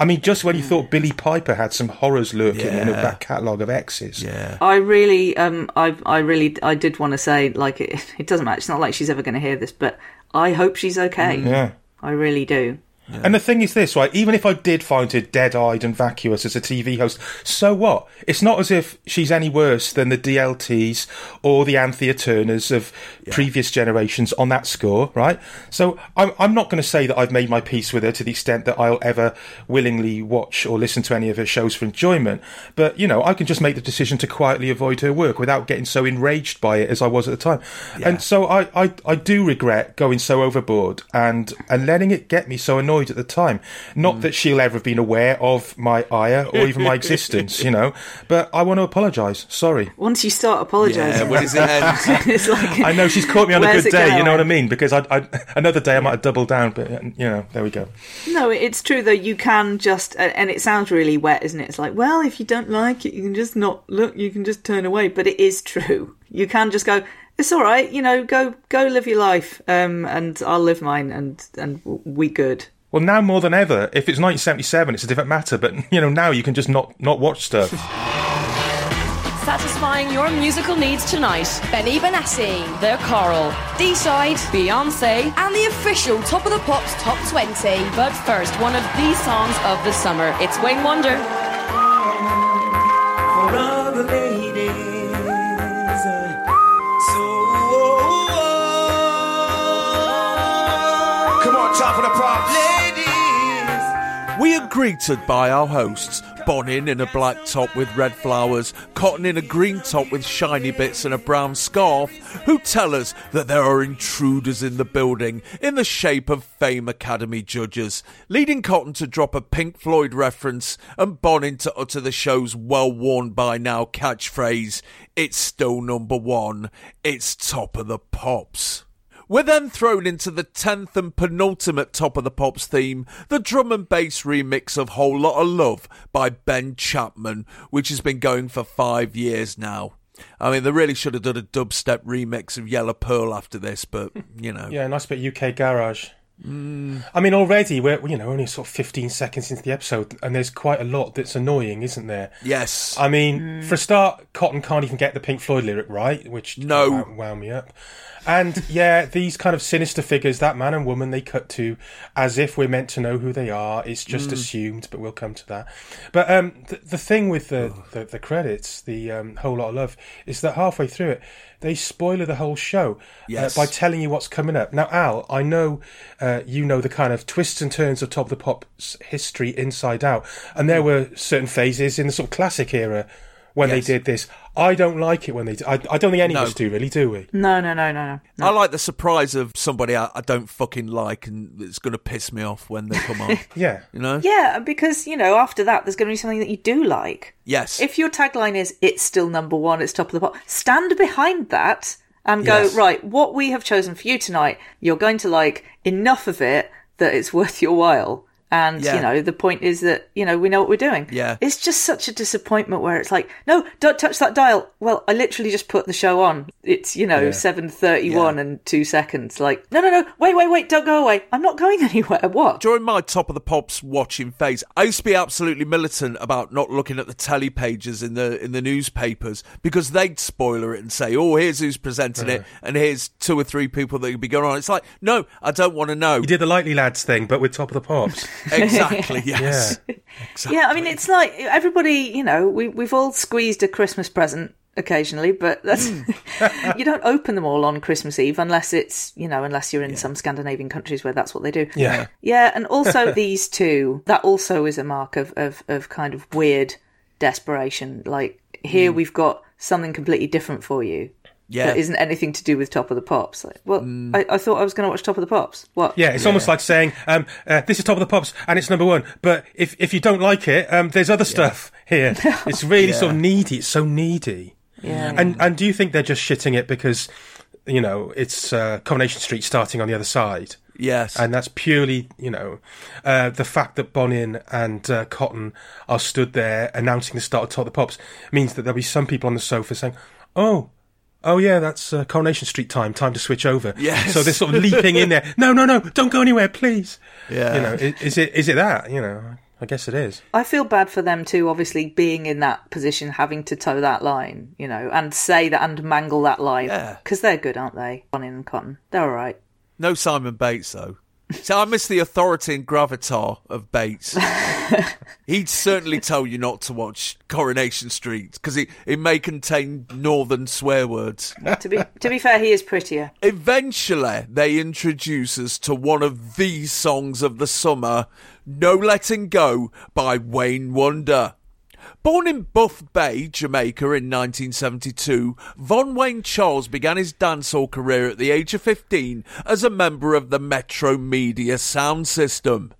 I mean, just when you thought Billy Piper had some horrors lurking yeah. in her back catalogue of exes. Yeah. I really, um, I, I really, I did want to say, like, it, it doesn't matter. It's not like she's ever going to hear this, but I hope she's okay. Yeah. I really do. Yeah. And the thing is this, right, even if I did find her dead-eyed and vacuous as a T V host, so what? It's not as if she's any worse than the D L Ts or the Anthea Turners of yeah. previous generations on that score, right? So I'm, I'm not going to say that I've made my peace with her to the extent that I'll ever willingly watch or listen to any of her shows for enjoyment. But, you know, I can just make the decision to quietly avoid her work without getting so enraged by it as I was at the time. Yeah. And so I, I, I do regret going so overboard and, and letting it get me so annoyed at the time. Not mm. that she'll ever have been aware of my ire or even my existence, you know, but I want to apologise. Sorry. Once you start apologising. Yeah, when does it end? It's like, I know she's caught me on a good day, going? You know what I mean? Because I, I, another day I might have doubled down, but, you know, there we go. No, it's true though. You can just, and it sounds really wet, isn't it? It's like, well, if you don't like it, you can just not look, you can just turn away. But it is true. You can just go, it's all right, you know, go go live your life um, and I'll live mine and, and we good. Well, now more than ever, if it's nineteen seventy-seven, it's a different matter. But, you know, now you can just not, not watch stuff. Satisfying your musical needs tonight. Benny Benassi, The Coral, D-Side, Beyonce, and the official Top of the Pops Top twenty. But first, one of the songs of the summer. It's Wayne Wonder. For all the ladies. Top of the Pops. Ladies. We are greeted by our hosts. Bonnin in a black top with red flowers, Cotton in a green top with shiny bits and a brown scarf, who tell us that there are intruders in the building in the shape of Fame Academy judges, leading Cotton to drop a Pink Floyd reference and Bonnin to utter the show's well-worn-by-now catchphrase, it's still number one, it's Top of the Pops. We're then thrown into the tenth and penultimate Top of the Pops theme, the drum and bass remix of Whole Lotta Love by Ben Chapman, which has been going for five years now. I mean, they really should have done a dubstep remix of Yellow Pearl after this, but, you know. Yeah, nice bit U K garage. Mm. I mean, already we're you know only sort of fifteen seconds into the episode, and there's quite a lot that's annoying, isn't there? Yes. I mean, mm. for a start, Cotton can't even get the Pink Floyd lyric right, which no wow, wow me up. And yeah, these kind of sinister figures, that man and woman they cut to, as if we're meant to know who they are. It's just mm. assumed, but we'll come to that. But um, the, the thing with the, oh. the, the credits, the um, Whole Lot of Love, is that halfway through it, they spoiler the whole show yes. uh, by telling you what's coming up. Now, Al, I know uh, you know the kind of twists and turns of Top of the Pops history inside out, and there were certain phases in the sort of classic era when yes. they did this. I don't like it when they do. I, I don't think any of us do, really, do we? No, no, no, no, no. I like the surprise of somebody I, I don't fucking like and it's going to piss me off when they come on. Yeah. You know? Yeah, because, you know, after that, there's going to be something that you do like. Yes. If your tagline is, it's still number one, it's Top of the Pop, stand behind that and go, yes. right, what we have chosen for you tonight, you're going to like enough of it that it's worth your while. And, yeah. you know, the point is that, you know, we know what we're doing. Yeah. It's just such a disappointment where it's like, no, don't touch that dial. Well, I literally just put the show on. It's, you know, yeah. seven thirty-one yeah. and two seconds. Like, no, no, no, wait, wait, wait, don't go away. I'm not going anywhere. What? During my Top of the Pops watching phase, I used to be absolutely militant about not looking at the telly pages in the in the newspapers because they'd spoiler it and say, oh, here's who's presenting uh. it and here's two or three people that could be going on. It's like, no, I don't want to know. You did the Likely Lads thing, but with Top of the Pops. Exactly, yes. Yeah. Exactly. Yeah, I mean, it's like everybody, you know, we, we've all squeezed a Christmas present occasionally, but that's you don't open them all on Christmas Eve unless it's, you know, unless you're in yeah. some Scandinavian countries where that's what they do. Yeah. Yeah, and also these two, that also is a mark of, of, of kind of weird desperation. Like, here mm. we've got something completely different for you. Yeah. That isn't anything to do with Top of the Pops. Like, well, mm. I, I thought I was going to watch Top of the Pops. What? Yeah, it's yeah. almost like saying, um, uh, this is Top of the Pops and it's number one, but if if you don't like it, um, there's other yeah. stuff here. It's really yeah. sort of needy. It's so needy. Yeah. And yeah. and do you think they're just shitting it because, you know, it's uh, Coronation Street starting on the other side? Yes. And that's purely, you know, uh, the fact that Bonnin and uh, Cotton are stood there announcing the start of Top of the Pops means that there'll be some people on the sofa saying, oh, Oh, yeah, that's uh, Coronation Street time, time to switch over. Yes. So they're sort of leaping in there. No, no, no, don't go anywhere, please. Yeah. You know, is, is it is it that? You know, I guess it is. I feel bad for them too, obviously, being in that position, having to toe that line, you know, and say that and mangle that line. Yeah. Because they're good, aren't they? Bonnin and Cotton. They're all right. No Simon Bates, though. So I miss the authority and gravatar of Bates. He'd certainly tell you not to watch Coronation Street because it, it may contain northern swear words. To be to be fair, he is prettier. Eventually, they introduce us to one of the songs of the summer, No Letting Go by Wayne Wonder. Born in Buff Bay, Jamaica in nineteen seventy-two, Von Wayne Charles began his dancehall career at the age of fifteen as a member of the Metro Media sound system.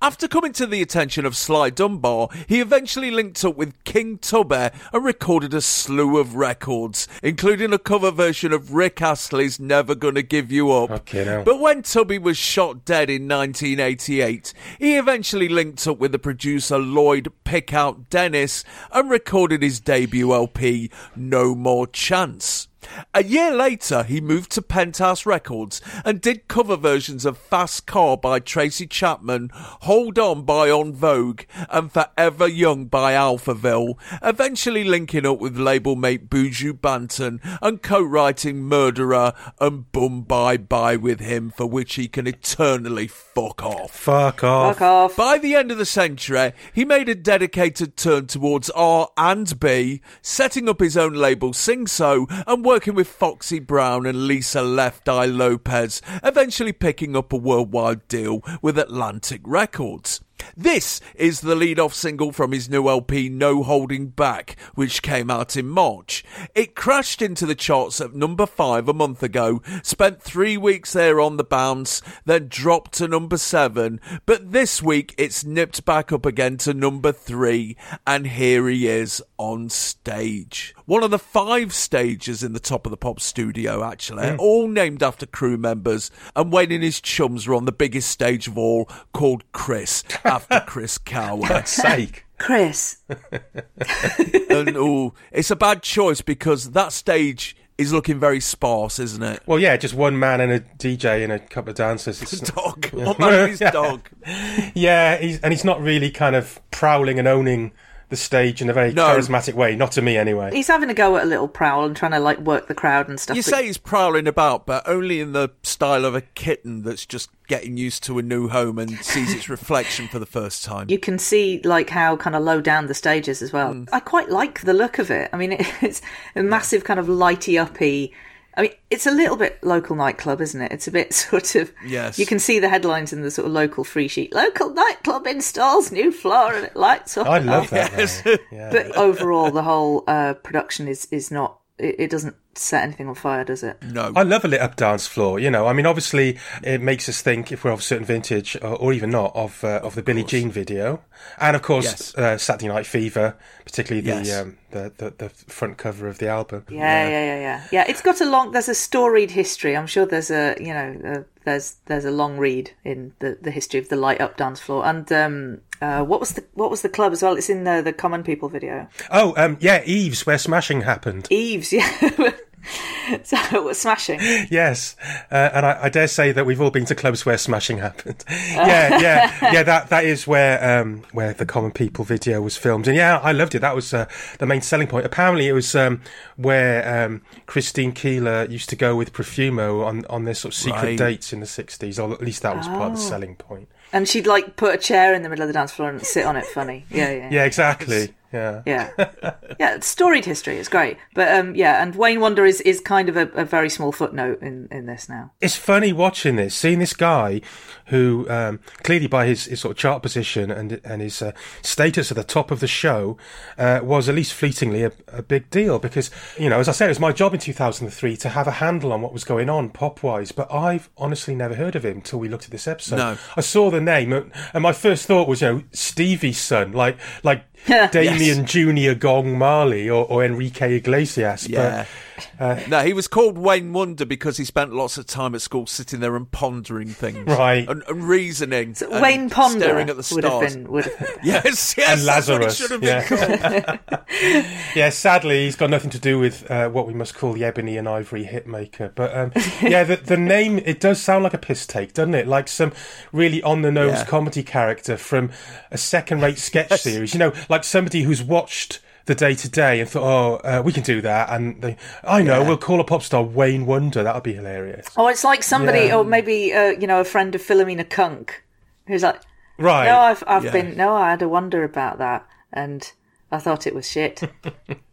After coming to the attention of Sly Dunbar, he eventually linked up with King Tubby and recorded a slew of records, including a cover version of Rick Astley's Never Gonna Give You Up. Okay, no. But when Tubby was shot dead in nineteen eighty-eight, he eventually linked up with the producer Lloyd Pickout Dennis and recorded his debut L P, No More Chance. A year later, he moved to Penthouse Records and did cover versions of Fast Car by Tracy Chapman, Hold On by En Vogue and Forever Young by Alphaville, eventually linking up with label mate Buju Banton and co-writing Murderer and Bum Bye Bye with him, for which he can eternally fuck off. Fuck off. Fuck off. By the end of the century, he made a dedicated turn towards R and B, setting up his own label Sing So and working working with Foxy Brown and Lisa Left Eye Lopez, eventually picking up a worldwide deal with Atlantic Records. This is the lead-off single from his new L P No Holding Back, which came out in March. It crashed into the charts at number five a month ago, spent three weeks there on the bounce, then dropped to number seven, but this week it's nipped back up again to number three, and here he is on stage. One of the five stages in the Top of the Pop studio, actually, mm. all named after crew members, and Wayne and his chums were on the biggest stage of all, called Chris, after Chris Cowie. For God's sake. Chris. And oh, it's a bad choice because that stage is looking very sparse, isn't it? Well, yeah, just one man and a D J and a couple of dancers. It's a dog. Yeah. One man and his dog. Yeah, he's, and he's not really kind of prowling and owning the stage in a very no. charismatic way, not to me anyway. He's having a go at a little prowl and trying to like work the crowd and stuff. You say he's prowling about, but only in the style of a kitten that's just getting used to a new home and sees its reflection for the first time. You can see like how kind of low down the stage is as well. Mm. I quite like the look of it. I mean, it's a massive kind of lighty uppy. I mean, it's a little bit local nightclub, isn't it? It's a bit sort of... Yes. You can see the headlines in the sort of local free sheet. Local nightclub installs new floor and it lights up. I love that. Yes. Yeah. But overall, the whole uh, production is, is not... It, it doesn't set anything on fire, does it? No. I love a lit up dance floor, you know. I mean, obviously, it makes us think, if we're of a certain vintage, or, or even not, of uh, of the Billie Jean video. And, of course, yes. uh, Saturday Night Fever, particularly yes. the, um, the, the the front cover of the album. Yeah, yeah, yeah, yeah. Yeah, yeah it's got a long... There's a storied history. I'm sure there's a, you know... A, There's there's a long read in the, the history of the light up dance floor, and um, uh, what was the what was the club as well? It's in the the Common People video. Oh um, yeah, Eve's, where smashing happened. Eve's, yeah. So it was smashing. Yes, uh, and I, I dare say that we've all been to clubs where smashing happened. Yeah, yeah, yeah. That that is where um, where the Common People video was filmed, and yeah, I loved it. That was uh, the main selling point. Apparently, it was um, where um, Christine Keeler used to go with Profumo on, on their sort of secret right. dates in the sixties, or at least that was oh. part of the selling point. And she'd like put a chair in the middle of the dance floor and sit on it. Funny, yeah, yeah, yeah, exactly. Yeah, yeah, yeah. Storied history is great, but um, yeah, and Wayne Wonder is, is kind of a, a very small footnote in, in this now. It's funny watching this, seeing this guy who um, clearly by his, his sort of chart position and and his uh, status at the top of the show uh, was at least fleetingly a, a big deal because, you know, as I said, it was my job in two thousand three to have a handle on what was going on pop wise, but I've honestly never heard of him until we looked at this episode. No. I saw the name and my first thought was, you know, Stevie's son, like like. Damien yes. Junior Gong Marley or, or Enrique Iglesias. Yeah. But, uh, no, he was called Wayne Wonder because he spent lots of time at school sitting there and pondering things. Right. And, and reasoning. So and Wayne Ponder staring at the stars. Would have been, would have been yes, yes. And Lazarus. Should have been called. Yeah, sadly, he's got nothing to do with uh, what we must call the ebony and ivory hitmaker. But um, yeah, the, the name, it does sound like a piss take, doesn't it? Like some really on-the-nose yeah. comedy character from a second-rate sketch yes. series. You know, like somebody who's watched the day-to-day and thought, oh, uh, we can do that. And they, I know, yeah. we'll call a pop star Wayne Wonder. That would be hilarious. Oh, it's like somebody, yeah. or maybe, uh, you know, a friend of Philomena Kunk, who's like, right. no, I've, I've yeah. been, no, I had a wonder about that. And I thought it was shit.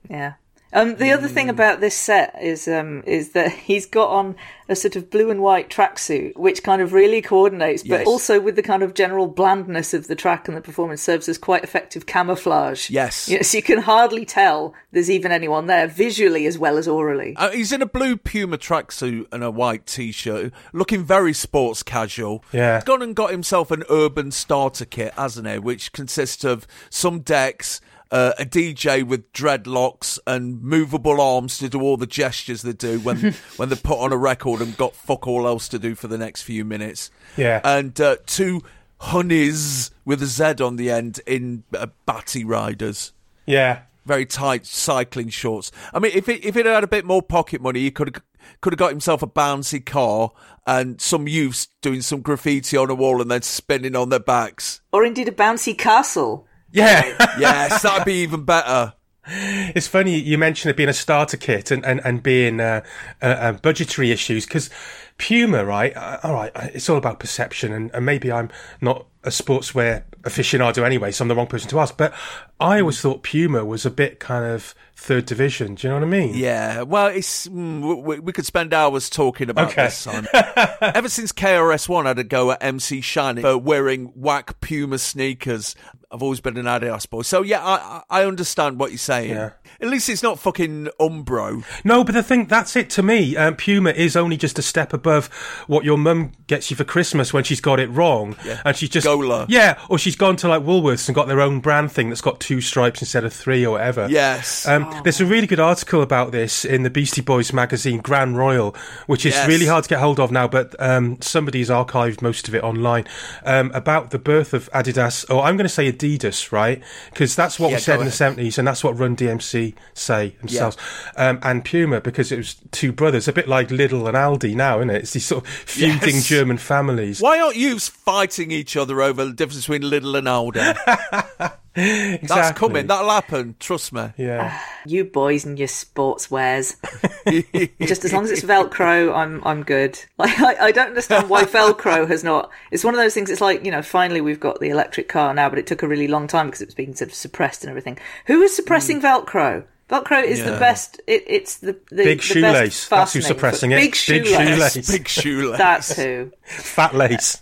yeah. Um, the mm. other thing about this set is um, is that he's got on a sort of blue and white tracksuit, which kind of really coordinates, yes. but also with the kind of general blandness of the track and the performance serves as quite effective camouflage. Yes. You know, so you can hardly tell there's even anyone there, visually as well as orally. Uh, he's in a blue Puma tracksuit and a white T-shirt, looking very sports casual. Yeah. He's gone and got himself an urban starter kit, hasn't he, which consists of some decks... Uh, a D J with dreadlocks and movable arms to do all the gestures they do when when they put on a record and got fuck all else to do for the next few minutes. Yeah. And uh, two honeys with a Z on the end in uh, batty riders. Yeah. Very tight cycling shorts. I mean, if it, if it had a bit more pocket money, he could have could have got himself a bouncy car and some youths doing some graffiti on a wall and then spinning on their backs. Or indeed a bouncy castle. Yeah. Yes, that'd be even better. It's funny you mentioned it being a starter kit and, and, and being uh, uh, uh, budgetary issues because Puma, right? Uh, all right, it's all about perception and, and maybe I'm not a sportswear aficionado anyway, so I'm the wrong person to ask, but I always thought Puma was a bit kind of third division. Do you know what I mean? Yeah, well, it's mm, we, we could spend hours talking about okay. this, Simon. Ever since K R S One had a go at M C Shine for wearing whack Puma sneakers, I've always been an Adidas boy. So, yeah, I, I understand what you're saying. Yeah. At least it's not fucking Umbro. No, but the thing, that's it to me. Um, Puma is only just a step above what your mum gets you for Christmas when she's got it wrong. Yeah. And she's just... Gola. Yeah, or she's gone to, like, Woolworths and got their own brand thing that's got two stripes instead of three or whatever. Yes. Um, oh. There's a really good article about this in the Beastie Boys magazine, Grand Royal, which is yes. really hard to get hold of now, but um, somebody's archived most of it online, um, about the birth of Adidas, or I'm going to say Adidas, Adidas, right? Because that's what yeah, we said in the seventies, and that's what Run D M C say themselves. Yeah. Um, and Puma, because it was two brothers, a bit like Lidl and Aldi now, isn't it? It's these sort of feuding yes. German families. Why aren't you fighting each other over the difference between Lidl and Aldi? Exactly. That's coming. That'll happen. Trust me. Yeah. You boys and your sportswears. Just as long as it's Velcro, I'm I'm good. Like, I, I don't understand why Velcro has not. It's one of those things. It's like, you know, finally we've got the electric car now, but it took a really long time because it was being sort of suppressed and everything. Who was suppressing mm. Velcro? Velcro is yeah. the best. It, it's the, the big shoelace. The best. That's who's suppressing it. Big shoelace. Big shoelace. Big shoelace. That's who. Fat lace.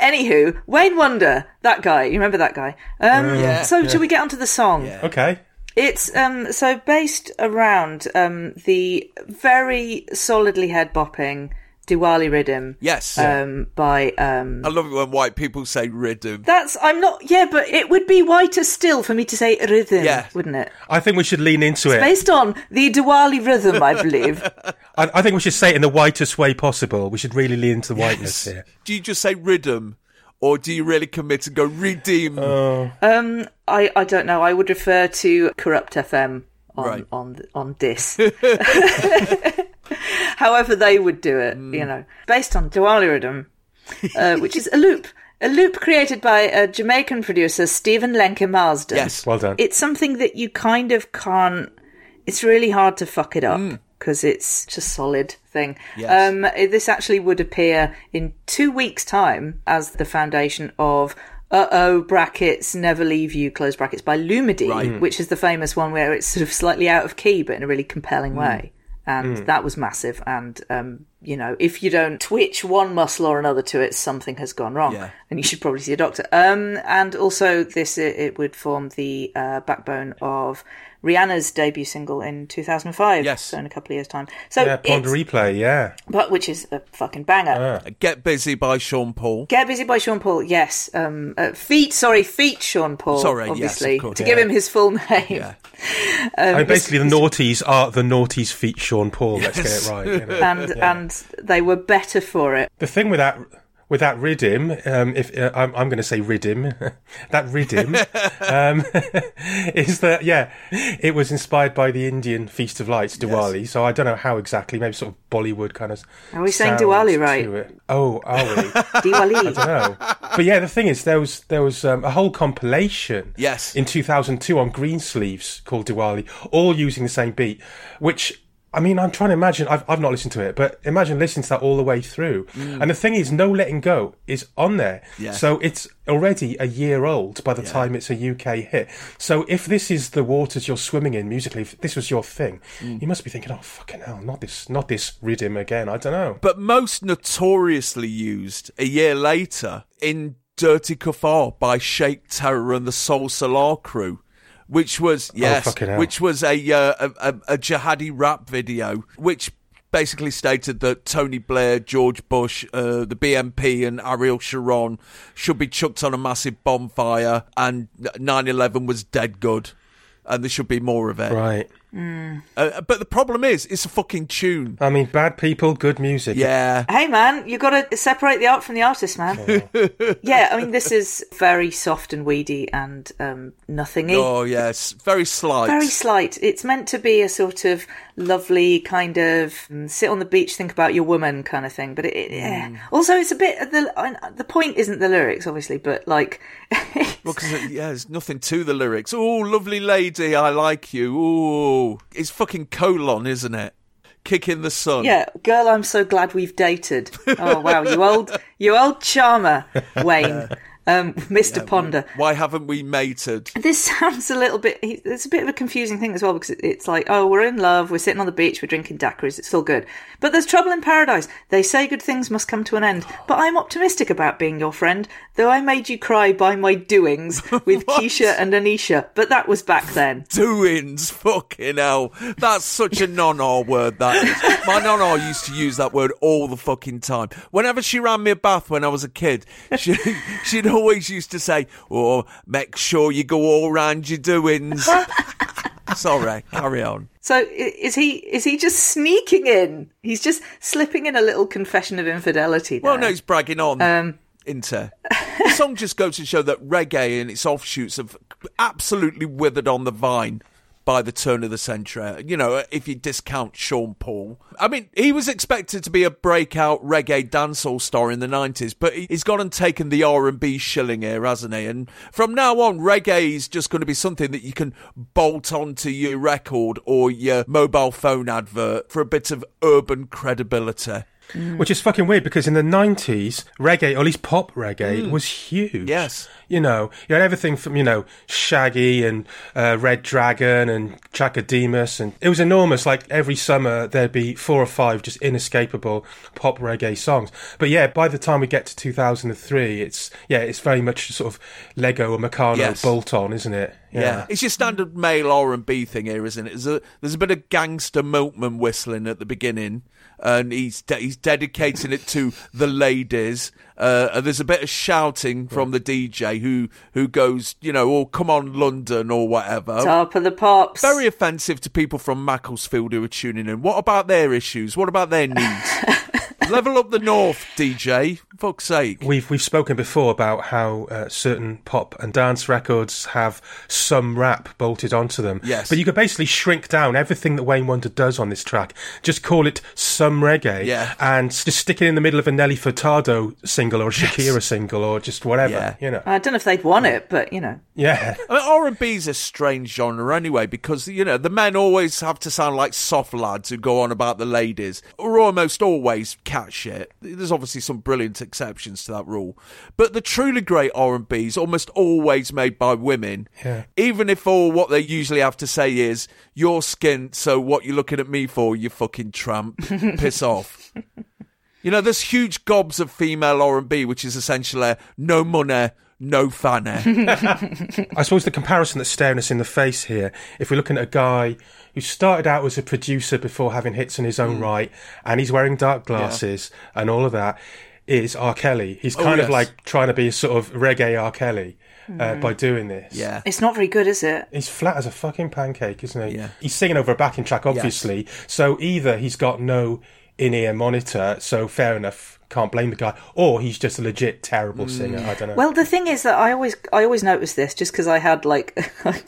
Anywho, Wayne Wonder, that guy, you remember that guy? Um, yeah, so, yeah. Shall we get onto the song? Yeah. Okay. It's um, so based around um, the very solidly head-bopping Diwali Riddim. Yes. Um, by um, I love it when white people say Riddim. That's I'm not. Yeah, but it would be whiter still for me to say Riddim, yeah. wouldn't it? I think we should lean into it's it. Based on the Diwali rhythm, I believe. I, I think we should say it in the whitest way possible. We should really lean into the whiteness yes. here. Do you just say Riddim, or do you really commit and go Redeem? Oh. Um, I I don't know. I would refer to Corrupt F M on right. on on this. However they would do it, mm. you know, based on Diwali Riddim, uh, which is a loop, a loop created by a Jamaican producer, Stephen Lenker Marsden. Yes, well done. It's something that you kind of can't, it's really hard to fuck it up because mm. it's just a solid thing. Yes. Um, this actually would appear in two weeks' time as the foundation of Uh-oh, brackets, Never Leave You, close brackets, by Lumidee, right. which is the famous one where it's sort of slightly out of key but in a really compelling mm. way. And mm. that was massive. And, um, you know, if you don't twitch one muscle or another to it, something has gone wrong. Yeah. And you should probably see a doctor. Um, and also this, it, it would form the uh, backbone of Rihanna's debut single in two thousand five. Yes. So in a couple of years' time. So yeah, Pond Replay, yeah. But which is a fucking banger. Uh. Get Busy by Sean Paul. Get Busy by Sean Paul, yes. Um, uh, feat, sorry, feat Sean Paul, sorry, obviously, yes, of course, to yeah. give him his full name. Yeah. um, I mean, basically his, the Naughties are the Naughties feat Sean Paul, yes. let's get it right. You know? and yeah. and they were better for it. The thing with that... With that Riddim, um, if uh, I'm, I'm going to say Riddim, that Riddim um, is that yeah, it was inspired by the Indian Feast of Lights, Diwali. Yes. So I don't know how exactly, maybe sort of Bollywood kind of. Are we saying Diwali right? Oh, are we? Diwali. I don't know. But yeah, the thing is, there was there was um, a whole compilation. Yes. In two thousand two on Greensleeves called Diwali, all using the same beat, which. I mean, I'm trying to imagine, I've, I've not listened to it, but imagine listening to that all the way through. Mm. And the thing is, No Letting Go is on there. Yeah. So it's already a year old by the yeah. time it's a U K hit. So if this is the waters you're swimming in musically, if this was your thing, mm. you must be thinking, oh, fucking hell, not this not this Riddim again, I don't know. But most notoriously used a year later in Dirty Kafar by Sheikh Terror and the Soul Solar Crew. Which was yes, oh, which was a, uh, a a jihadi rap video, which basically stated that Tony Blair, George Bush, uh, the B N P, and Ariel Sharon should be chucked on a massive bonfire, and nine eleven was dead good, and there should be more of it. Right. Mm. Uh, but the problem is, it's a fucking tune. I mean, bad people, good music. Yeah. Hey, man, you've got to separate the art from the artist, man. Oh. Yeah, I mean, this is very soft and weedy and um, nothingy. Oh, yes. Very slight. Very slight. It's meant to be a sort of lovely kind of sit on the beach, think about your woman kind of thing. But it, it, yeah. Mm. Also, it's a bit... The, the point isn't the lyrics, obviously, but like... well, because yeah, there's nothing to the lyrics. Oh, lovely lady, I like you. Oh. It's fucking colon, isn't it? Kick in the sun. Yeah, girl, I'm so glad we've dated. Oh, wow, you old you old charmer, Wayne. Um, Mister Yeah, Ponder. Why haven't we mated? This sounds a little bit... It's a bit of a confusing thing as well, because it's like, oh, we're in love, we're sitting on the beach, we're drinking daiquiris, it's all good. But there's trouble in paradise. They say good things must come to an end, but I'm optimistic about being your friend, though I made you cry by my doings with Keisha and Anisha, but that was back then. Doings? Fucking hell. That's such a non-R word, that is. My non-R used to use that word all the fucking time. Whenever she ran me a bath when I was a kid, she, she'd always used to say, oh, make sure you go all round your doings. Sorry, carry on. So is he is he just sneaking in? He's just slipping in a little confession of infidelity there. Well, no, he's bragging on. Um, Inter. The song just goes to show that reggae and its offshoots have absolutely withered on the vine by the turn of the century. You know, if you discount Sean Paul. I mean, he was expected to be a breakout reggae dancehall star in the nineties, but he's gone and taken the R and B shilling here, hasn't he? And from now on, reggae is just going to be something that you can bolt onto your record or your mobile phone advert for a bit of urban credibility. Mm. Which is fucking weird, because in the nineties, reggae, or at least pop reggae, mm. was huge. Yes. You know, you had everything from, you know, Shaggy and uh, Red Dragon and Chakademus, and it was enormous. Like, every summer there'd be four or five just inescapable pop reggae songs. But yeah, by the time we get to two thousand three, it's, yeah, it's very much sort of Lego or Meccano yes. bolt-on, isn't it? Yeah. yeah. It's your standard male R and B thing here, isn't it? There's a, there's a bit of gangster Moatman whistling at the beginning, and he's de- he's dedicating it to the ladies. Uh, and there's a bit of shouting from the D J who, who goes, you know, oh, come on, London, or whatever. Top of the pops. Very offensive to people from Macclesfield who are tuning in. What about their issues? What about their needs? Level up the north, D J. Fuck's sake. We've we've spoken before about how uh, certain pop and dance records have some rap bolted onto them. Yes. But you could basically shrink down everything that Wayne Wonder does on this track. Just call it some reggae. Yeah. And just stick it in the middle of a Nelly Furtado single or a Shakira yes. single or just whatever. Yeah. You know. I don't know if they'd want it, but you know. Yeah. I mean, R and B's a strange genre anyway because, you know, the men always have to sound like soft lads who go on about the ladies. Or almost always cat shit. There's obviously some brilliant exceptions to that rule, but the truly great R and B is almost always made by women, yeah. even if all what they usually have to say is, you're skint, so what you looking at me for, you fucking tramp, piss off. You know, there's huge gobs of female R and B, which is essentially no money, no fanny. I suppose the comparison that's staring us in the face here, if we're looking at a guy who started out as a producer before having hits in his own mm. right, and he's wearing dark glasses yeah. and all of that, is R. Kelly. He's kind oh, yes. of like trying to be a sort of reggae R. Kelly uh, mm. by doing this. Yeah, it's not very good, is it? He's flat as a fucking pancake, isn't he? Yeah. He's singing over a backing track, obviously. Yes. So either he's got no in-ear monitor, so fair enough, can't blame the guy, or he's just a legit terrible singer. I don't know. Well, the thing is that I always I always noticed this just because I had like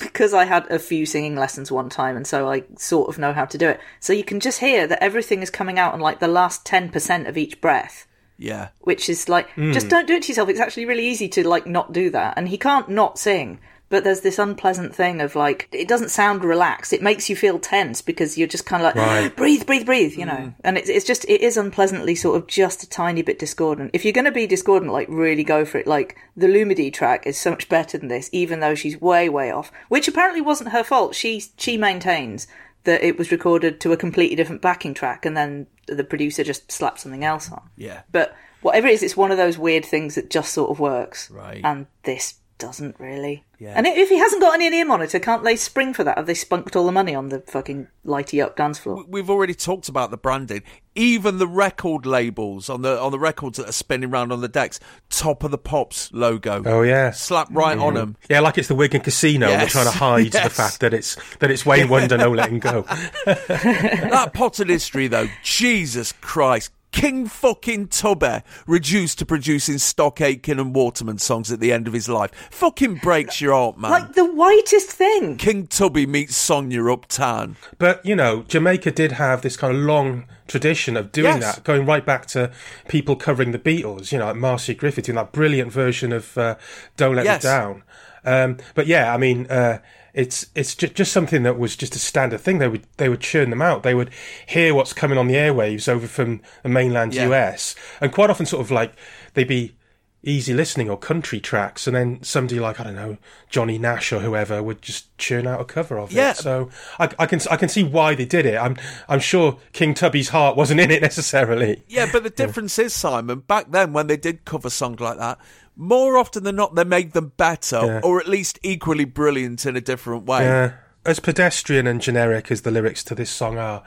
because I had a few singing lessons one time, and so I sort of know how to do it. So you can just hear that everything is coming out on like the last ten percent of each breath. Yeah. Which is like mm. just don't do it to yourself. It's actually really easy to like not do that. And he can't not sing. But there's this unpleasant thing of like, it doesn't sound relaxed. It makes you feel tense because you're just kind of like, right. breathe, breathe, breathe, you know. Mm. And it's, it's just, it is unpleasantly sort of just a tiny bit discordant. If you're going to be discordant, like really go for it. Like the Lumidee track is so much better than this, even though she's way, way off, which apparently wasn't her fault. She, she maintains that it was recorded to a completely different backing track and then the producer just slapped something else on. Yeah. But whatever it is, it's one of those weird things that just sort of works. Right. And this doesn't really. Yeah. And if he hasn't got an in-ear monitor, can't they spring for that? Have they spunked all the money on the fucking lighty up dance floor? We've already talked about the branding. Even the record labels on the on the records that are spinning around on the decks, Top of the Pops logo. Oh yeah, slap right mm. on them. Yeah, like it's the Wigan Casino. Yes. They're trying to hide yes. the fact that it's that it's Wayne Wonder, no letting go. That potted history though, Jesus Christ. King fucking Tubby reduced to producing Stock Aitken and Waterman songs at the end of his life. Fucking breaks your heart, man. Like the whitest thing. King Tubby meets Sonia Uptown. But, you know, Jamaica did have this kind of long tradition of doing yes. that, going right back to people covering the Beatles, you know, like Marcy Griffith doing that brilliant version of uh, Don't Let yes. Me Down. Um, but yeah, I mean... Uh, It's it's ju- just something that was just a standard thing. They would they would churn them out. They would hear what's coming on the airwaves over from the mainland yeah. U S, and quite often sort of like they'd be easy listening or country tracks, and then somebody like I don't know Johnny Nash or whoever would just churn out a cover of yeah. it. So I, I can I can see why they did it. I'm I'm sure King Tubby's heart wasn't in it necessarily. Yeah, but the difference yeah. is, Simon, back then when they did cover songs like that, more often than not, they made them better, yeah. or at least equally brilliant in a different way. Yeah. As pedestrian and generic as the lyrics to this song are,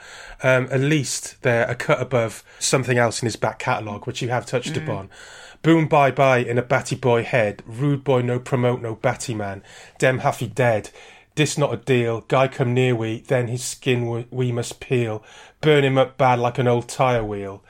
um, at least they're a cut above something else in his back catalogue, which you have touched mm. upon. Boom bye bye in a batty boy head, rude boy no promote no batty man, dem haffy dead, this not a deal, guy come near we, then his skin we, we must peel, burn him up bad like an old tyre wheel.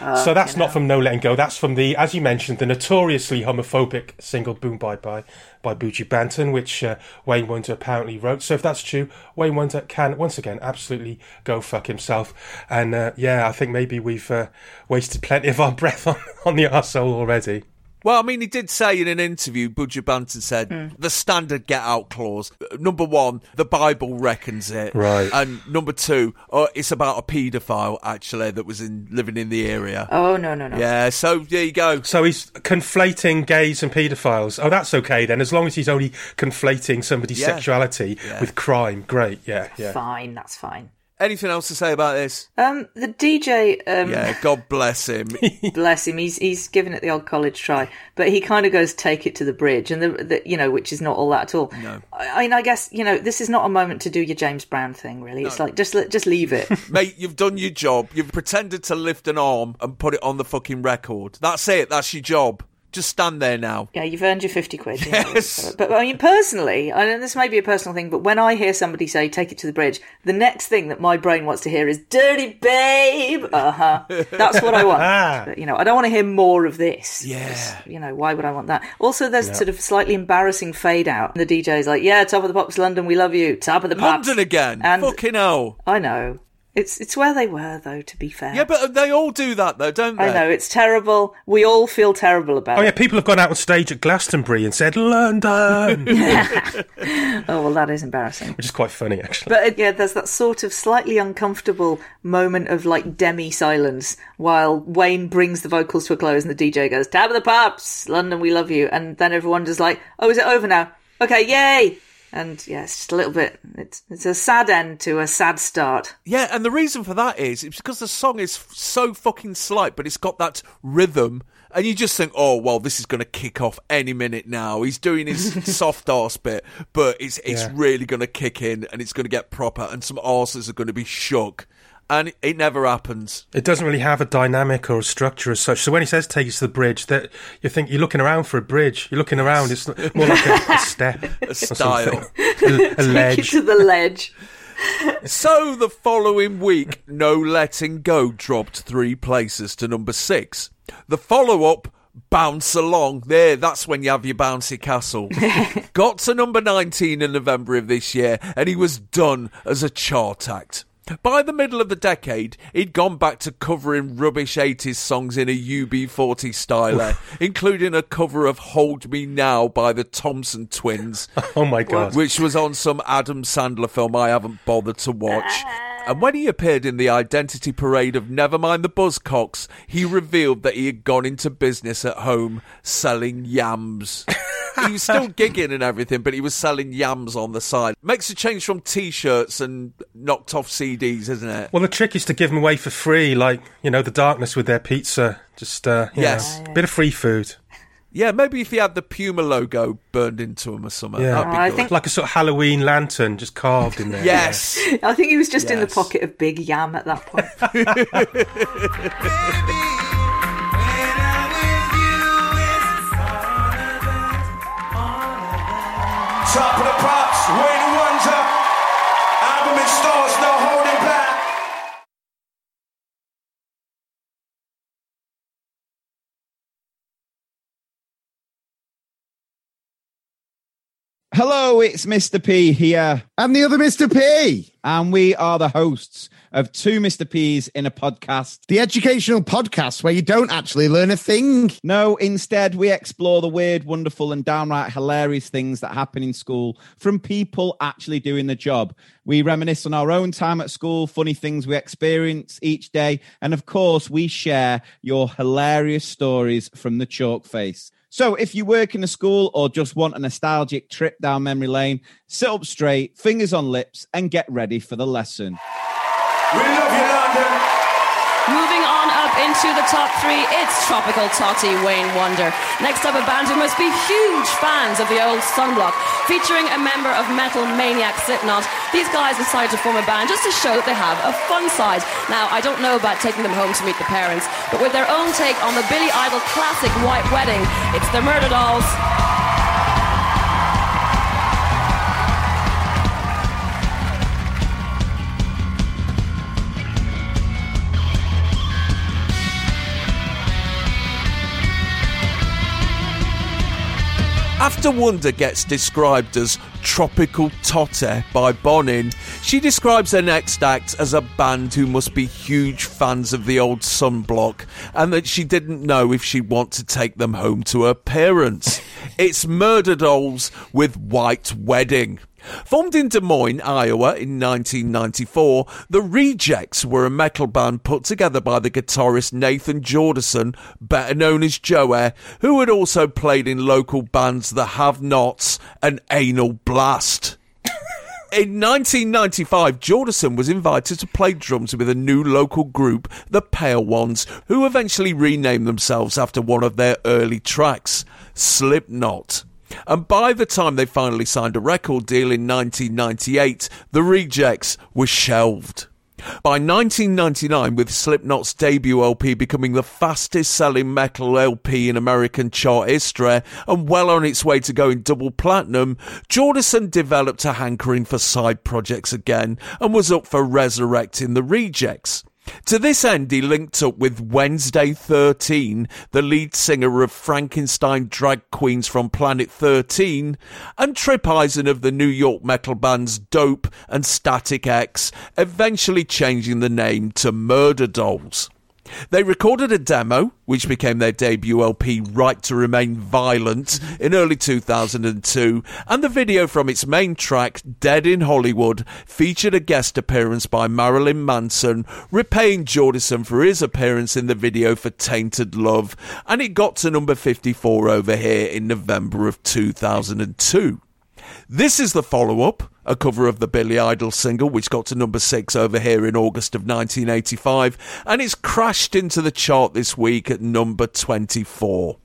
Uh, so that's you know. not from No Letting Go, that's from the, as you mentioned, the notoriously homophobic single Boom Bye Bye by Buju Banton, which uh, Wayne Wonder apparently wrote. So if that's true, Wayne Wonder can, once again, absolutely go fuck himself. And uh, yeah, I think maybe we've uh, wasted plenty of our breath on, on the arsehole already. Well, I mean, he did say in an interview, Buju Banton said, mm. the standard get-out clause. Number one, the Bible reckons it. Right. And number two, oh, it's about a paedophile, actually, that was in living in the area. Oh, no, no, no. Yeah, so there you go. So he's conflating gays and paedophiles. Oh, that's okay, then, as long as he's only conflating somebody's yeah. sexuality yeah. with crime. Great, yeah, yeah. Fine, that's fine. Anything else to say about this? Um, the D J... Um, yeah, God bless him. Bless him. He's he's given it the old college try. But he kind of goes, take it to the bridge, and the, the you know, which is not all that at all. No. I, I mean, I guess, you know, this is not a moment to do your James Brown thing, really. No. It's like, just just leave it. Mate, you've done your job. You've pretended to lift an arm and put it on the fucking record. That's it. That's your job. Just stand there now. Yeah, you've earned your fifty quid. Yes. You know, but I mean, personally, I know this may be a personal thing, but when I hear somebody say, take it to the bridge, the next thing that my brain wants to hear is, dirty babe. Uh-huh. That's what I want. But, you know, I don't want to hear more of this. Yeah. You know, why would I want that? Also, there's yeah. sort of slightly embarrassing fade out. And the D J's like, yeah, top of the pops, London, we love you. Top of the pops. London again. And fucking hell. I know. It's it's where they were, though, to be fair. Yeah, but they all do that, though, don't they? I know, it's terrible. We all feel terrible about it. Oh, yeah, people have gone out on stage at Glastonbury and said, London! Oh, well, that is embarrassing. Which is quite funny, actually. But, yeah, there's that sort of slightly uncomfortable moment of, like, demi-silence while Wayne brings the vocals to a close and the D J goes, Tab of the Pops! London, we love you. And then everyone just like, oh, is it over now? Okay, yay! And, yeah, it's just a little bit... It's it's a sad end to a sad start. Yeah, and the reason for that is it's because the song is so fucking slight, but it's got that rhythm, and you just think, oh, well, this is going to kick off any minute now. He's doing his soft arse bit, but it's it's yeah. really going to kick in, and it's going to get proper, and some arses are going to be shook. And it never happens. It doesn't really have a dynamic or a structure as such. So when he says take it to the bridge, that you think you're looking around for a bridge. You're looking around. It's more like a, a step. A style. A, a ledge. Take it to the ledge. So the following week, No Letting Go dropped three places to number six. The follow-up, Bounce Along. There, that's when you have your bouncy castle. Got to number nineteen in November of this year, and he was done as a chart act. By the middle of the decade, he'd gone back to covering rubbish eighties songs in a U B forty style, including a cover of Hold Me Now by the Thompson Twins. Oh, my God. Which was on some Adam Sandler film I haven't bothered to watch. And when he appeared in the Identity Parade of Nevermind the Buzzcocks, he revealed that he had gone into business at home selling yams. He was still gigging and everything, but he was selling yams on the side. Makes a change from T-shirts and knocked off C Ds, isn't it? Well, the trick is to give them away for free, like, you know, the Darkness with their pizza. Just, uh, you yes. know, a bit of free food. Yeah, maybe if he had the Puma logo burned into him or something, yeah. that'd be oh, I good. Think... Like a sort of Halloween lantern just carved in there. Yes. Yeah. I think he was just yes. in the pocket of Big Yam at that point. Top of the Pops, Wayne Wonder, album in stores, no holding back. Hello, it's Mister P here. And the other Mister P. And we are the hosts of Two Mister P's in a Podcast. The educational podcast where you don't actually learn a thing. No, instead we explore the weird, wonderful and downright hilarious things that happen in school from people actually doing the job. We reminisce on our own time at school, funny things we experience each day. And of course, we share your hilarious stories from the chalk face. So if you work in a school or just want a nostalgic trip down memory lane, sit up straight, fingers on lips, and get ready for the lesson. We love you, London. Moving on up into the top three, it's Tropical Totty Wayne Wonder. Next up, a band who must be huge fans of the old Sunblock, featuring a member of metal maniac Slipknot. These guys decided to form a band just to show that they have a fun side. Now, I don't know about taking them home to meet the parents, but with their own take on the Billy Idol classic White Wedding, it's the Murderdolls. After Wonder gets described as Tropical Totte by Bonnin, she describes her next act as a band who must be huge fans of the old Sunblock and that she didn't know if she'd want to take them home to her parents. It's Murderdolls with White Wedding. Formed in Des Moines, Iowa in nineteen ninety-four, The Rejects were a metal band put together by the guitarist Nathan Jordison, better known as Joey, who had also played in local bands The Have Nots and Anal Blast. In nineteen ninety-five, Jordison was invited to play drums with a new local group, the Pale Ones, who eventually renamed themselves after one of their early tracks, Slipknot. And by the time they finally signed a record deal in nineteen ninety-eight, The Rejects were shelved. By nineteen ninety-nine, with Slipknot's debut L P becoming the fastest-selling metal L P in American chart history and well on its way to going double platinum, Jordison developed a hankering for side projects again and was up for resurrecting The Rejects. To this end, he linked up with Wednesday thirteen, the lead singer of Frankenstein drag queens from Planet thirteen, and Trip Eisen of the New York metal bands Dope and Static X, eventually changing the name to Murderdolls. They recorded a demo, which became their debut L P, Right to Remain Violent, in early two thousand two, and the video from its main track, Dead in Hollywood, featured a guest appearance by Marilyn Manson, repaying Jordison for his appearance in the video for Tainted Love, and it got to number fifty-four over here in November of two thousand two. This is the follow-up, a cover of the Billy Idol single, which got to number six over here in August of nineteen eighty-five, and it's crashed into the chart this week at number twenty-four.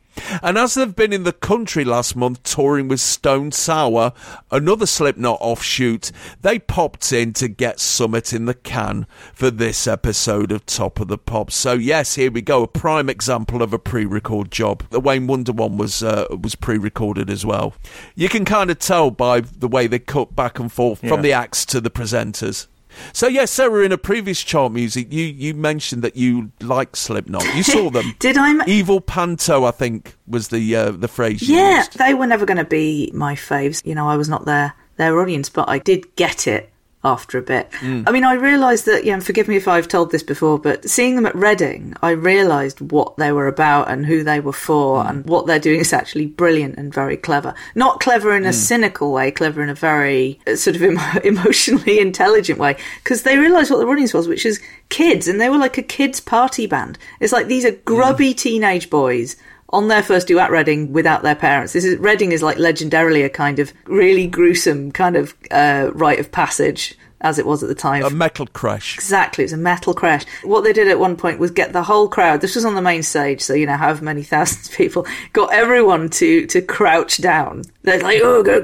And as they've been in the country last month touring with Stone Sour, another Slipknot offshoot, they popped in to get Summit in the can for this episode of Top of the Pops. So yes, here we go, a prime example of a pre-record job. The Wayne Wonder one was uh, was pre-recorded as well. You can kind of tell by the way they cut back and forth yeah. from the acts to the presenters. So, yes, Sarah, in a previous chart music, you, you mentioned that you like Slipknot. You saw them. Did I? Ma- Evil Panto, I think, was the uh, the phrase you yeah, used. Yeah, they were never going to be my faves. You know, I was not their, their audience, but I did get it after a bit. Mm. I mean, I realised that, yeah, and forgive me if I've told this before, but seeing them at Reading, I realised what they were about and who they were for mm. and what they're doing is actually brilliant and very clever. Not clever in a mm. cynical way, clever in a very sort of emo- emotionally intelligent way, because they realised what the audience was, which is kids, and they were like a kids' party band. It's like these are grubby mm. teenage boys on their first do at Reading without their parents. This is Reading is like legendarily a kind of really gruesome kind of uh, rite of passage, as it was at the time. A metal crash. Exactly, it was a metal crash. What they did at one point was get the whole crowd, this was on the main stage, so, you know, however many thousands of people, got everyone to, to crouch down. They're like, oh, go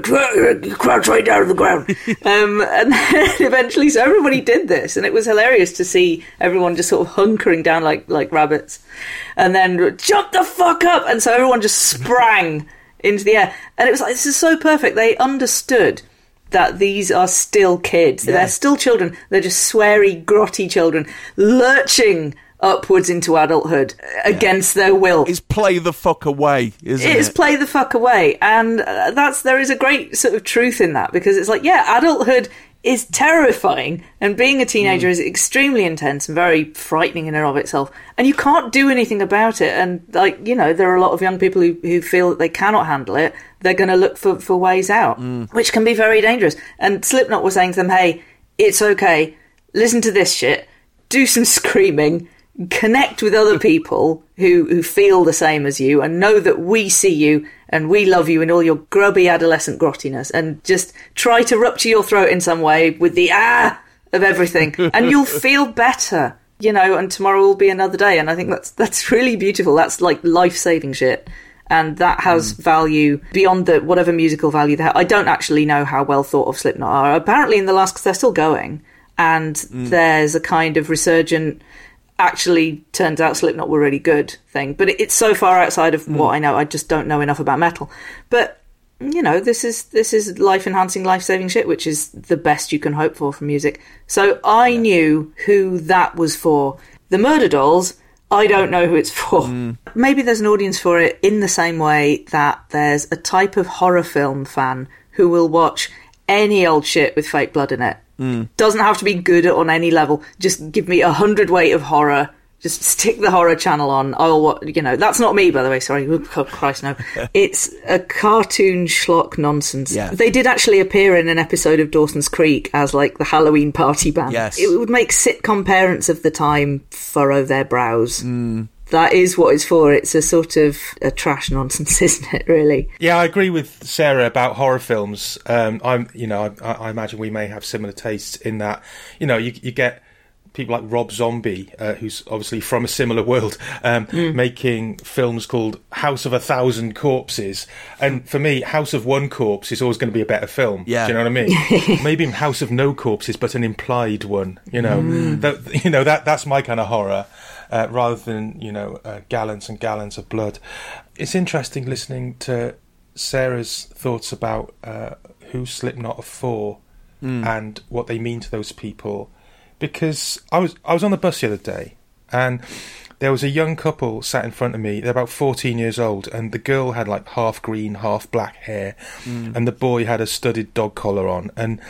crouch right down to the ground. um, and then eventually, so everybody did this, and it was hilarious to see everyone just sort of hunkering down like like rabbits. And then, jump the fuck up! And so everyone just sprang into the air. And it was like, this is so perfect. They understood that these are still kids. Yeah. They're still children. They're just sweary, grotty children, lurching upwards into adulthood against yeah. their will. It's play the fuck away, isn't it? It is play the fuck away. And that's there is a great sort of truth in that, because it's like, yeah, adulthood is terrifying, and being a teenager mm. is extremely intense and very frightening in and of itself, and you can't do anything about it. And, like, you know, there are a lot of young people who, who feel that they cannot handle it. They're going to look for, for ways out, mm. which can be very dangerous. And Slipknot was saying to them, hey, it's okay, listen to this shit, do some screaming, connect with other people who, who feel the same as you, and know that we see you and we love you in all your grubby adolescent grottiness, and just try to rupture your throat in some way with the ah of everything, and you'll feel better, you know, and tomorrow will be another day. And I think that's that's really beautiful. That's like life-saving shit, and that has mm. value beyond the whatever musical value they have. I don't actually know how well thought of Slipknot are. Apparently in the last, because they're still going, and mm. there's a kind of resurgent... actually turns out Slipknot were really good thing, but it's so far outside of mm. what I know. I just don't know enough about metal, but, you know, this is this is life enhancing life saving shit, which is the best you can hope for from music. So I yeah. knew who that was for. The Murderdolls, I don't know who it's for. mm. Maybe there's an audience for it in the same way that there's a type of horror film fan who will watch any old shit with fake blood in it. Mm. Doesn't have to be good on any level. Just give me a hundredweight of horror. Just stick the horror channel on. I'll, you know, that's not me, by the way. Sorry, oh, Christ, no. It's a cartoon schlock nonsense. Yeah. They did actually appear in an episode of Dawson's Creek as like the Halloween party band. Yes, it would make sitcom parents of the time furrow their brows. Mm. that is what it's for. It's a sort of a trash nonsense, isn't it, really? Yeah, I agree with Sarah about horror films. Um, I'm, you know, I, I imagine we may have similar tastes in that, you know, you, you get people like Rob Zombie, uh, who's obviously from a similar world, um, mm. making films called House of a Thousand Corpses. And for me, House of One Corpse is always going to be a better film. Yeah. Do you know what I mean? Maybe House of No Corpses, but an implied one. You know, mm. that, you know that that's my kind of horror, uh, rather than, you know, uh, gallons and gallons of blood. It's interesting listening to Sarah's thoughts about uh, who Slipknot are for mm. and what they mean to those people. Because I was I was on the bus the other day, and there was a young couple sat in front of me. They're about fourteen years old, and the girl had like half green, half black hair, mm. and the boy had a studded dog collar on, and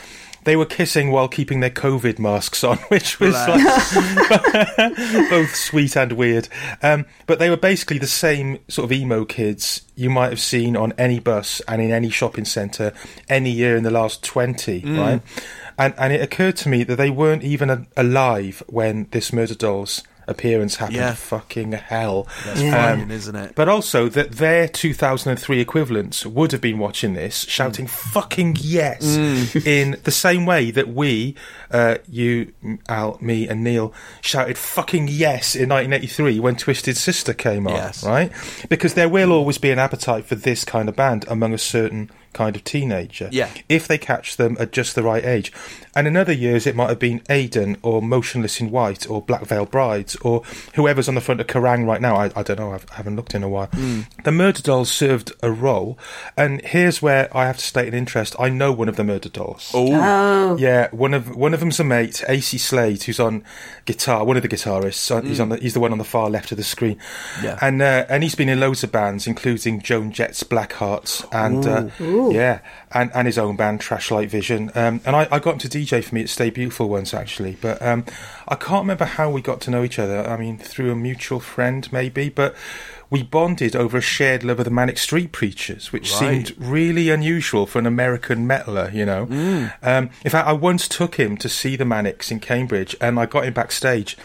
they were kissing while keeping their COVID masks on, which was like, both sweet and weird. Um, but they were basically the same sort of emo kids you might have seen on any bus and in any shopping centre any year in the last twenty, mm. right? And and it occurred to me that they weren't even a- alive when this Murderdolls appearance happened. Yeah. Fucking hell. That's yeah. fine, isn't it? But also that their two thousand three equivalents would have been watching this, shouting mm. fucking yes, mm. in the same way that we, uh, you, Al, me and Neil, shouted fucking yes in nineteen eighty-three when Twisted Sister came on, yes. right? Because there will always be an appetite for this kind of band among a certain kind of teenager, yeah. if they catch them at just the right age. And in other years it might have been Aiden or Motionless in White or Black Veil Brides or whoever's on the front of Kerrang right now. I, I don't know, I've, I haven't looked in a while. mm. The Murderdolls served a role, and here's where I have to state an interest. I know one of the Murderdolls. Ooh. Oh yeah, one of one of them's a mate, Acey Slade, who's on guitar, one of the guitarists. mm. he's on the, he's the one on the far left of the screen, yeah. and uh, and he's been in loads of bands including Joan Jett's Black Hearts and Ooh. uh Ooh. Yeah, and, and his own band, Trashlight Vision. Um, and I, I got him to D J for me at Stay Beautiful once, actually. But um, I can't remember how we got to know each other. I mean, through a mutual friend, maybe. But we bonded over a shared love of the Manic Street Preachers, which right. seemed really unusual for an American metaler, you know. Mm. Um, in fact, I once took him to see the Manics in Cambridge, and I got him backstage.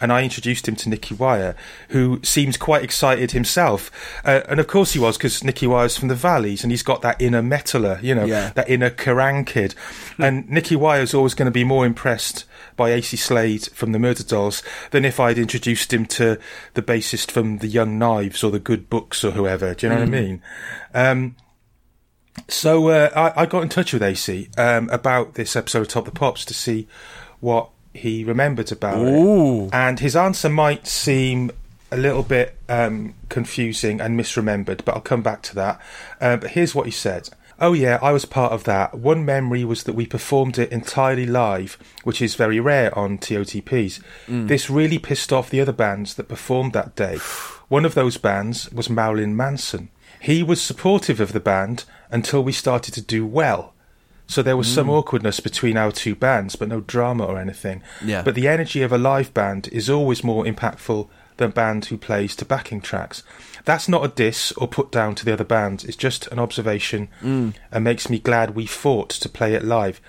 And I introduced him to Nicky Wire, who seems quite excited himself. Uh, and of course he was, because Nicky Wire's from the Valleys, and he's got that inner metaller, you know, yeah. that inner Kerrang kid. And Nicky Wire's always going to be more impressed by Acey Slade from the Murderdolls than if I'd introduced him to the bassist from the Young Knives or the Good Books or whoever. Do you know mm. what I mean? Um, so uh, I, I got in touch with Acey um, about this episode of Top the Pops to see what he remembered about Ooh. it, and his answer might seem a little bit um, confusing and misremembered, but I'll come back to that. Uh, but here's what he said. Oh yeah, I was part of that. One memory was that we performed it entirely live, which is very rare on T O T Ps. Mm. This really pissed off the other bands that performed that day. One of those bands was Marilyn Manson. He was supportive of the band until we started to do well. So there was mm. some awkwardness between our two bands, but no drama or anything. Yeah. But the energy of a live band is always more impactful than a band who plays to backing tracks. That's not a diss or put down to the other band. It's just an observation mm. and makes me glad we fought to play it live.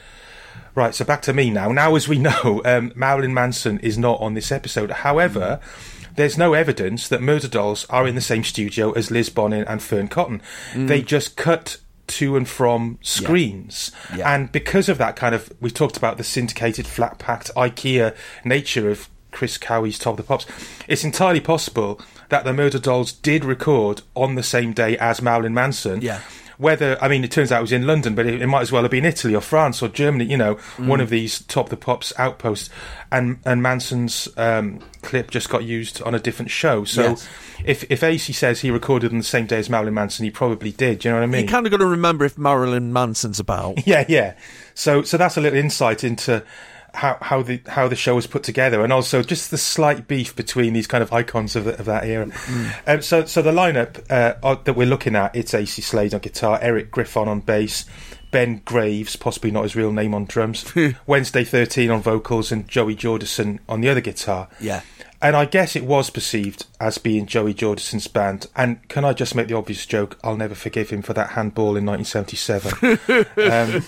Right, so back to me now. Now, as we know, um, Marilyn Manson is not on this episode. However, mm. there's no evidence that Murderdolls are in the same studio as Liz Bonnin and Fearne Cotton. Mm. They just cut to and from screens, yeah. Yeah. and because of that kind of, we talked about the syndicated, flat-packed IKEA nature of Chris Cowie's Top of the Pops, it's entirely possible that the Murderdolls did record on the same day as Marilyn Manson. Yeah. Whether, I mean, it turns out it was in London, but it, it might as well have been Italy or France or Germany, you know, mm. one of these Top the Pops outposts. And and Manson's um, clip just got used on a different show. So yes. if, if Acey says he recorded on the same day as Marilyn Manson, he probably did. Do you know what I mean? You kind of got to remember if Marilyn Manson's about. Yeah, yeah. So so that's a little insight into how how the how the show was put together, and also just the slight beef between these kind of icons of, the, of that era. Mm. Um, so so the lineup uh, are, that we're looking at, it's Acey Slade on guitar, Eric Griffon on bass, Ben Graves, possibly not his real name, on drums, Wednesday thirteen on vocals, and Joey Jordison on the other guitar. Yeah. And I guess it was perceived as being Joey Jordison's band. And can I just make the obvious joke? I'll never forgive him for that handball in nineteen seventy-seven. um,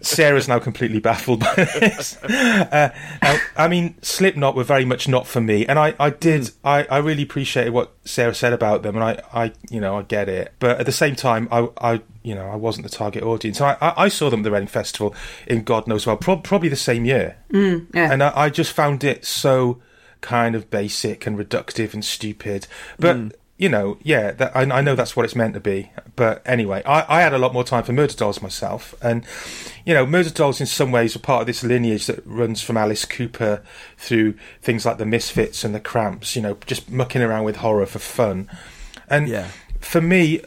Sarah's now completely baffled by this. Uh, now, I mean, Slipknot were very much not for me. And I, I did, I, I really appreciated what Sarah said about them. And I, I, you know, I get it. But at the same time, I... I You know, I wasn't the target audience. I, I, I saw them at the Reading Festival in God knows well, pro- probably the same year. Mm, yeah. And I, I just found it so kind of basic and reductive and stupid. But, mm. you know, yeah, that, I, I know that's what it's meant to be. But anyway, I, I had a lot more time for Murderdolls myself. And, you know, Murderdolls in some ways are part of this lineage that runs from Alice Cooper through things like the Misfits and the Cramps, you know, just mucking around with horror for fun. And yeah. for me...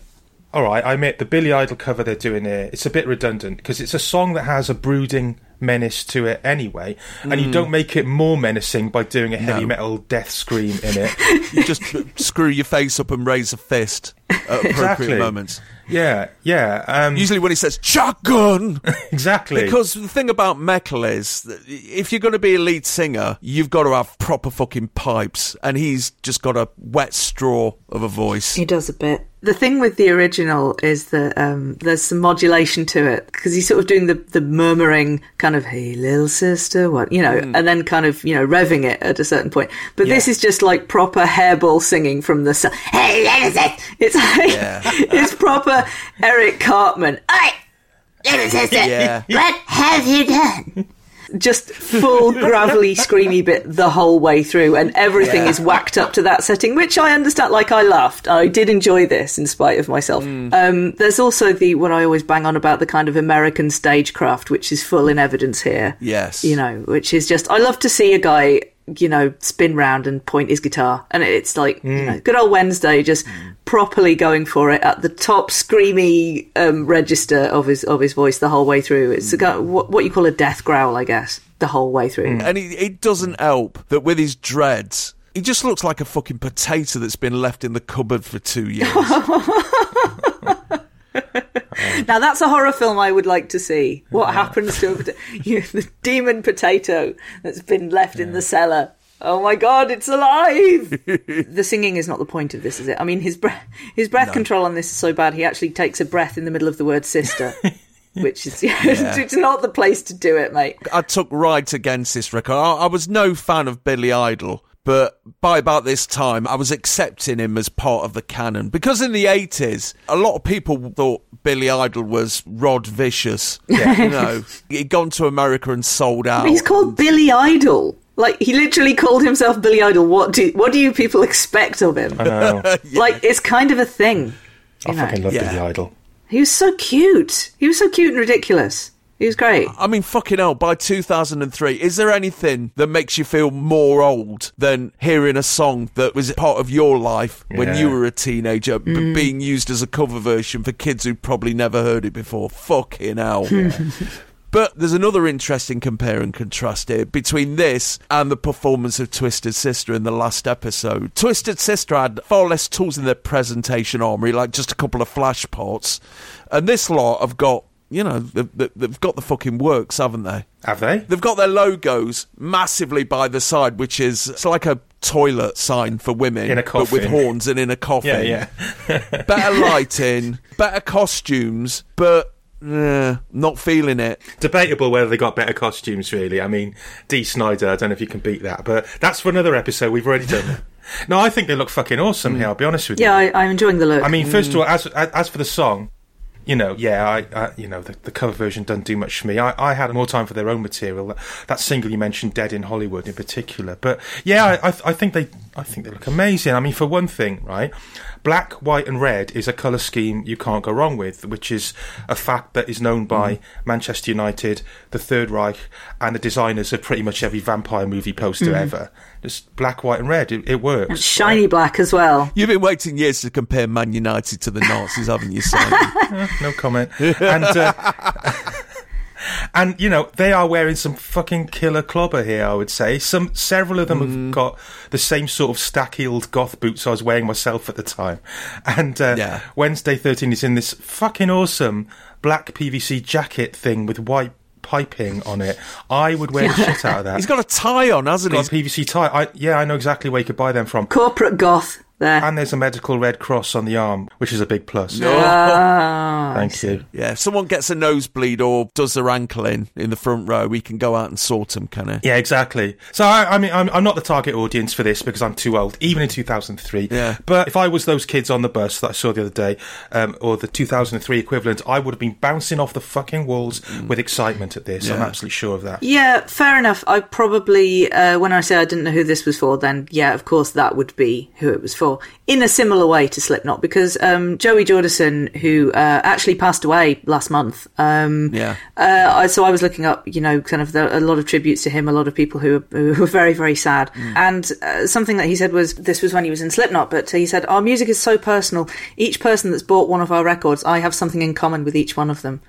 All right, I admit, the Billy Idol cover they're doing here, it's a bit redundant because it's a song that has a brooding menace to it anyway, and mm. you don't make it more menacing by doing a heavy no. metal death scream in it. You just screw your face up and raise a fist at appropriate exactly. moments. Yeah, yeah. Um, Usually when he says, shotgun! Exactly. Because the thing about metal is, that if you're going to be a lead singer, you've got to have proper fucking pipes, and he's just got a wet straw of a voice. He does a bit. The thing with the original is that um, there's some modulation to it because he's sort of doing the, the murmuring kind of, hey, little sister, what, you know, mm. and then kind of, you know, revving it at a certain point. But yeah. this is just like proper hairball singing from the sun. Hey, little sister. It's like, yeah. it's proper Eric Cartman. Hey, little sister, yeah. what have you done? Just full gravelly screamy bit the whole way through, and everything yeah. is whacked up to that setting, which I understand. Like, I laughed, I did enjoy this in spite of myself. mm. Um there's also the what I always bang on about, the kind of American stagecraft, which is full in evidence here. Yes, you know, which is just, I love to see a guy, you know, spin round and point his guitar, and it's like mm. you know, good old Wednesday just mm. properly going for it at the top screamy um, register of his of his voice the whole way through. It's a kind of what, what you call a death growl, I guess, the whole way through. Mm. And it, it doesn't help that with his dreads, he just looks like a fucking potato that's been left in the cupboard for two years. Now that's a horror film I would like to see. What yeah. happens to a, you, the demon potato that's been left yeah. in the cellar? Oh my God, it's alive! The singing is not the point of this, is it? I mean, his breath, his breath no. control on this is so bad. He actually takes a breath in the middle of the word "sister," which is yeah, yeah. it's not the place to do it, mate. I took right against this record. I, I was no fan of Billy Idol. But by about this time, I was accepting him as part of the canon. Because in the eighties, a lot of people thought Billy Idol was Rod Vicious. Yeah. You know, he'd gone to America and sold out. But he's called and... Billy Idol. Like, he literally called himself Billy Idol. What do what do you people expect of him? I know. yeah. Like, it's kind of a thing. I know? fucking love yeah. Billy Idol. He was so cute. He was so cute and ridiculous. He was great. I mean, fucking hell, by two thousand three, is there anything that makes you feel more old than hearing a song that was part of your life yeah. when you were a teenager mm. b- being used as a cover version for kids who probably never heard it before? Fucking hell. Yeah. But there's another interesting compare and contrast here between this and the performance of Twisted Sister in the last episode. Twisted Sister had far less tools in their presentation armoury, like just a couple of flash pots. And this lot have got... You know, they've got the fucking works, haven't they? Have they? They've got their logos massively by the side, which is... It's like a toilet sign for women. In a coffin. But with horns and in a coffin. Yeah, yeah. Better lighting, better costumes, but... Uh, not feeling it. Debatable whether they got better costumes, really. I mean, Dee Snider, I don't know if you can beat that, but that's for another episode. We've already done it. No, I think they look fucking awesome mm. here, I'll be honest with yeah, you. Yeah, I'm enjoying the look. I mean, first mm. of all, as as for the song... You know, yeah, I, I you know, the, the cover version doesn't do much for me. I, I had more time for their own material. That, that single you mentioned, Dead in Hollywood, in particular. But yeah, I, I, I think they, I think they look amazing. I mean, for one thing, right, black, white, and red is a colour scheme you can't go wrong with, which is a fact that is known by mm. Manchester United, the Third Reich, and the designers of pretty much every vampire movie poster mm. ever. Just black, white, and red. It, it works. And shiny right? black as well. You've been waiting years to compare Man United to the Nazis, haven't you, Simon? No comment. And, uh, and, you know, they are wearing some fucking killer clobber here, I would say. Some Several of them mm. have got the same sort of stack-heeled goth boots I was wearing myself at the time. And uh, yeah. Wednesday thirteen is in this fucking awesome black P V C jacket thing with white piping on it. I would wear the shit out of that. He's got a tie on, hasn't he? He's got a P V C tie. I, yeah, I know exactly where you could buy them from. Corporate goth there. And there's a medical red cross on the arm, which is a big plus. No. Oh. Thank you. Yeah, if someone gets a nosebleed or does their ankle in in the front row, we can go out and sort them, can we? Yeah, exactly. So, I, I mean, I'm, I'm not the target audience for this because I'm too old, even in two thousand three. Yeah. But if I was those kids on the bus that I saw the other day, um, or the two thousand three equivalent, I would have been bouncing off the fucking walls mm. with excitement at this. Yeah. I'm absolutely sure of that. Yeah, fair enough. I probably, uh, when I say I didn't know who this was for, then, yeah, of course, that would be who it was for. In a similar way to Slipknot, because um, Joey Jordison, who uh, actually passed away last month, um, yeah. uh, I, so I was looking up, you know, kind of the, a lot of tributes to him, a lot of people who, who were very, very sad. Mm. And uh, something that he said was, this was when he was in Slipknot, but he said, our music is so personal. Each person that's bought one of our records, I have something in common with each one of them.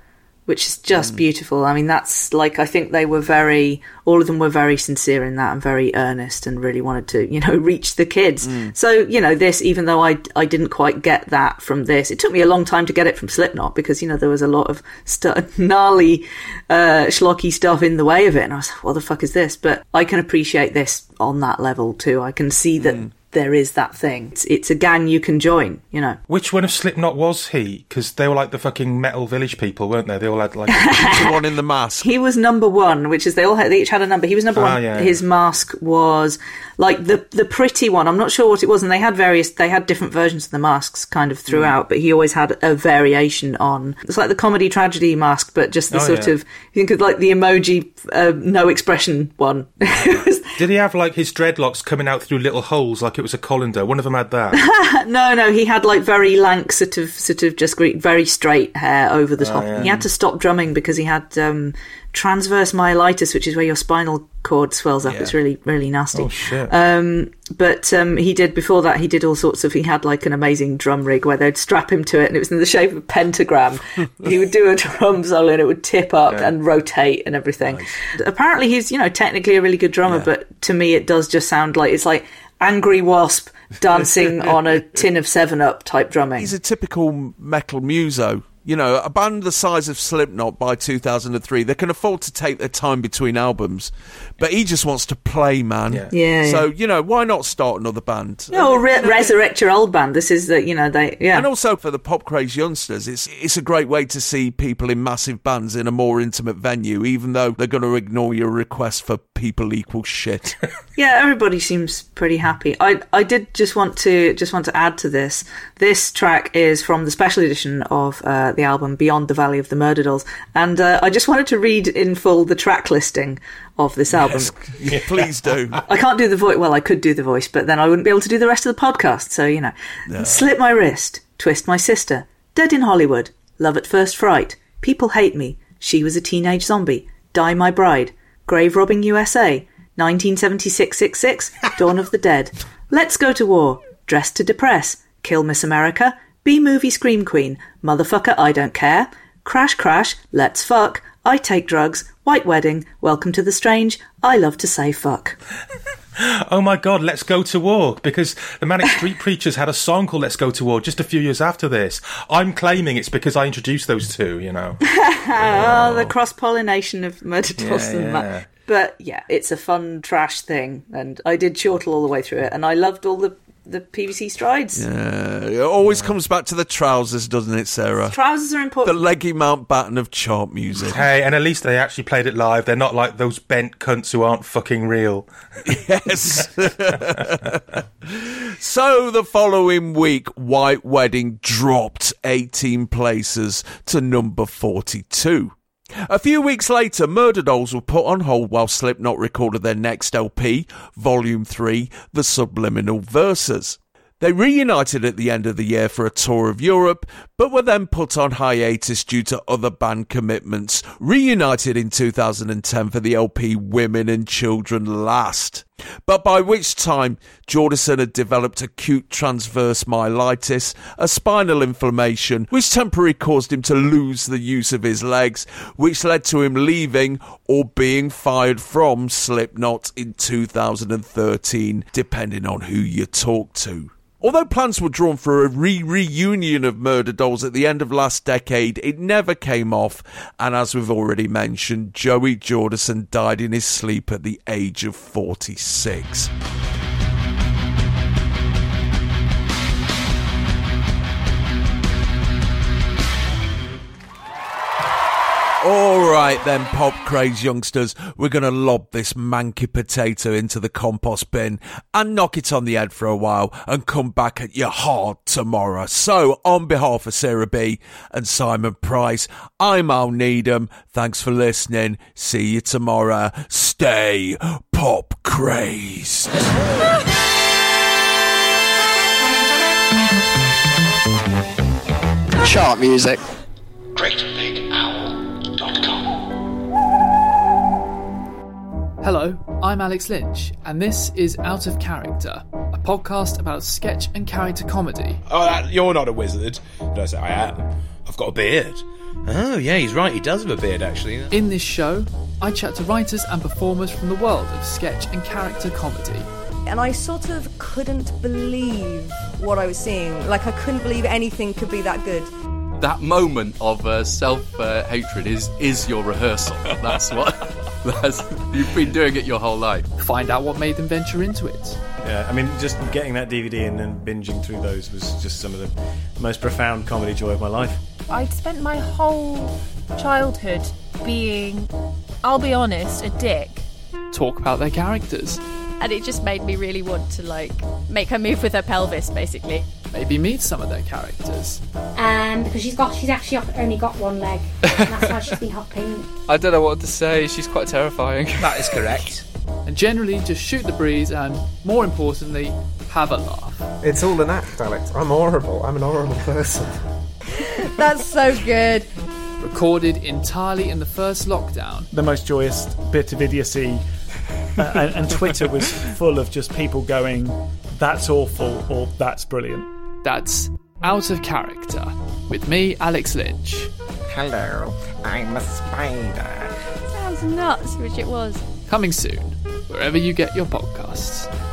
Which is just mm. beautiful. I mean, that's like, I think they were very, all of them were very sincere in that and very earnest and really wanted to, you know, reach the kids. Mm. So, you know, this, even though I, I didn't quite get that from this, it took me a long time to get it from Slipknot because, you know, there was a lot of st- gnarly, uh, schlocky stuff in the way of it. And I was like, what the fuck is this? But I can appreciate this on that level too. I can see that. Mm. There is that thing. It's, it's a gang you can join, you know. Which one of Slipknot was he? Because they were like the fucking metal village people, weren't they? They all had like the one in the mask. He was number one, which is they all had, they each had a number. He was number oh, one. Yeah, His yeah. mask was like the the pretty one. I'm not sure what it was, and they had various. They had different versions of the masks kind of throughout, mm. but he always had a variation on. It's like the comedy tragedy mask, but just the oh, sort yeah. of you think of like the emoji uh, no expression one. Did he have like his dreadlocks coming out through little holes like it was? was a colander? One of them had that. no no he had like very lank sort of sort of just very straight hair over the top. Oh, yeah. He had to stop drumming because he had um transverse myelitis, which is where your spinal cord swells up. Yeah. It's really really nasty. Oh, shit. um but um he did before that he did all sorts of he had like an amazing drum rig where they'd strap him to it and it was in the shape of a pentagram. He would do a drum solo and it would tip up yeah. and rotate and everything. Nice. Apparently he's, you know, technically a really good drummer, yeah. but to me it does just sound like it's like angry wasp dancing on a tin of seven up type drumming. He's a typical metal muso. You know, a band the size of Slipknot by two thousand three, they can afford to take their time between albums, but he just wants to play, man. Yeah. yeah so, yeah. you know, why not start another band? No, or re- resurrect your old band. This is the, you know, they, yeah. And also for the pop crazed youngsters, it's it's a great way to see people in massive bands in a more intimate venue, even though they're going to ignore your request for people equal shit. Yeah, everybody seems pretty happy. I I did just want to just want to add to this. This track is from the special edition of uh, the album Beyond the Valley of the Murderdolls, and uh, I just wanted to read in full the track listing of this album. Yes, please do. I can't do the voice. Well, I could do the voice, but then I wouldn't be able to do the rest of the podcast. So, you know, no. Slip My Wrist, Twist My Sister, Dead in Hollywood, Love at First Fright, People Hate Me, She Was a Teenage Zombie, Die My Bride, Grave Robbing U S A, nineteen seventy-six sixty-six, Dawn of the Dead, Let's Go to War, Dressed to Depress, Kill Miss America, B-Movie Scream Queen, Motherfucker I Don't Care, Crash Crash, Let's Fuck, I Take Drugs, White Wedding, Welcome to the Strange, I Love to Say Fuck. Oh my God, Let's Go to War, because the Manic Street Preachers had a song called Let's Go to War just a few years after this. I'm claiming it's because I introduced those two, you know. oh, oh, the cross-pollination of Murderdolls yeah, and that. Yeah. But yeah, it's a fun trash thing, and I did chortle all the way through it, and I loved all the the P V C strides. Yeah, it always yeah. comes back to the trousers, doesn't it, Sarah? Trousers are important. The leggy Mountbatten of chart music. Hey, and at least they actually played it live. They're not like those bent cunts who aren't fucking real. Yes. So the following week, White Wedding dropped eighteen places to number forty-two. A few weeks later, Murderdolls were put on hold while Slipknot recorded their next L P, Volume three, The Subliminal Verses. They reunited at the end of the year for a tour of Europe, but were then put on hiatus due to other band commitments, reunited in two thousand ten for the L P Women and Children Last. But by which time, Jordison had developed acute transverse myelitis, a spinal inflammation, which temporarily caused him to lose the use of his legs, which led to him leaving or being fired from Slipknot in two thousand thirteen, depending on who you talk to. Although plans were drawn for a re-reunion of Murderdolls at the end of last decade, it never came off, and as we've already mentioned, Joey Jordison died in his sleep at the age of forty-six. All right then, pop craze youngsters, we're going to lob this manky potato into the compost bin and knock it on the head for a while and come back at you hard tomorrow. So, on behalf of Sarah B and Simon Price, I'm Al Needham. Thanks for listening. See you tomorrow. Stay pop crazed. Sharp music. Great big owl. Hello, I'm Alex Lynch, and this is Out of Character, a podcast about sketch and character comedy. Oh, that, you're not a wizard. Did I say I am? I've got a beard. Oh, yeah, he's right, he does have a beard, actually. In this show, I chat to writers and performers from the world of sketch and character comedy. And I sort of couldn't believe what I was seeing. Like, I couldn't believe anything could be that good. That moment of uh, self-hatred uh, is is your rehearsal. That's what... That's, you've been doing it your whole life. Find out what made them venture into it. Yeah, I mean, just getting that D V D and then binging through those was just some of the most profound comedy joy of my life. I'd spent my whole childhood being, I'll be honest, a dick. Talk about their characters. And it just made me really want to, like, make her move with her pelvis, basically. Maybe meet some of their characters. Um, because she's got, she's actually only got one leg. And that's why she's been hopping. I don't know what to say. She's quite terrifying. That is correct. And generally, just shoot the breeze and, more importantly, have a laugh. It's all an act, Alex. I'm horrible. I'm an horrible person. That's so good. Recorded entirely in the first lockdown. The most joyous bit of idiocy. uh, and, and Twitter was full of just people going, that's awful, or that's brilliant. That's Out of Character, with me, Alex Lynch. Hello, I'm a spider. Sounds nuts, which it was. Coming soon, wherever you get your podcasts.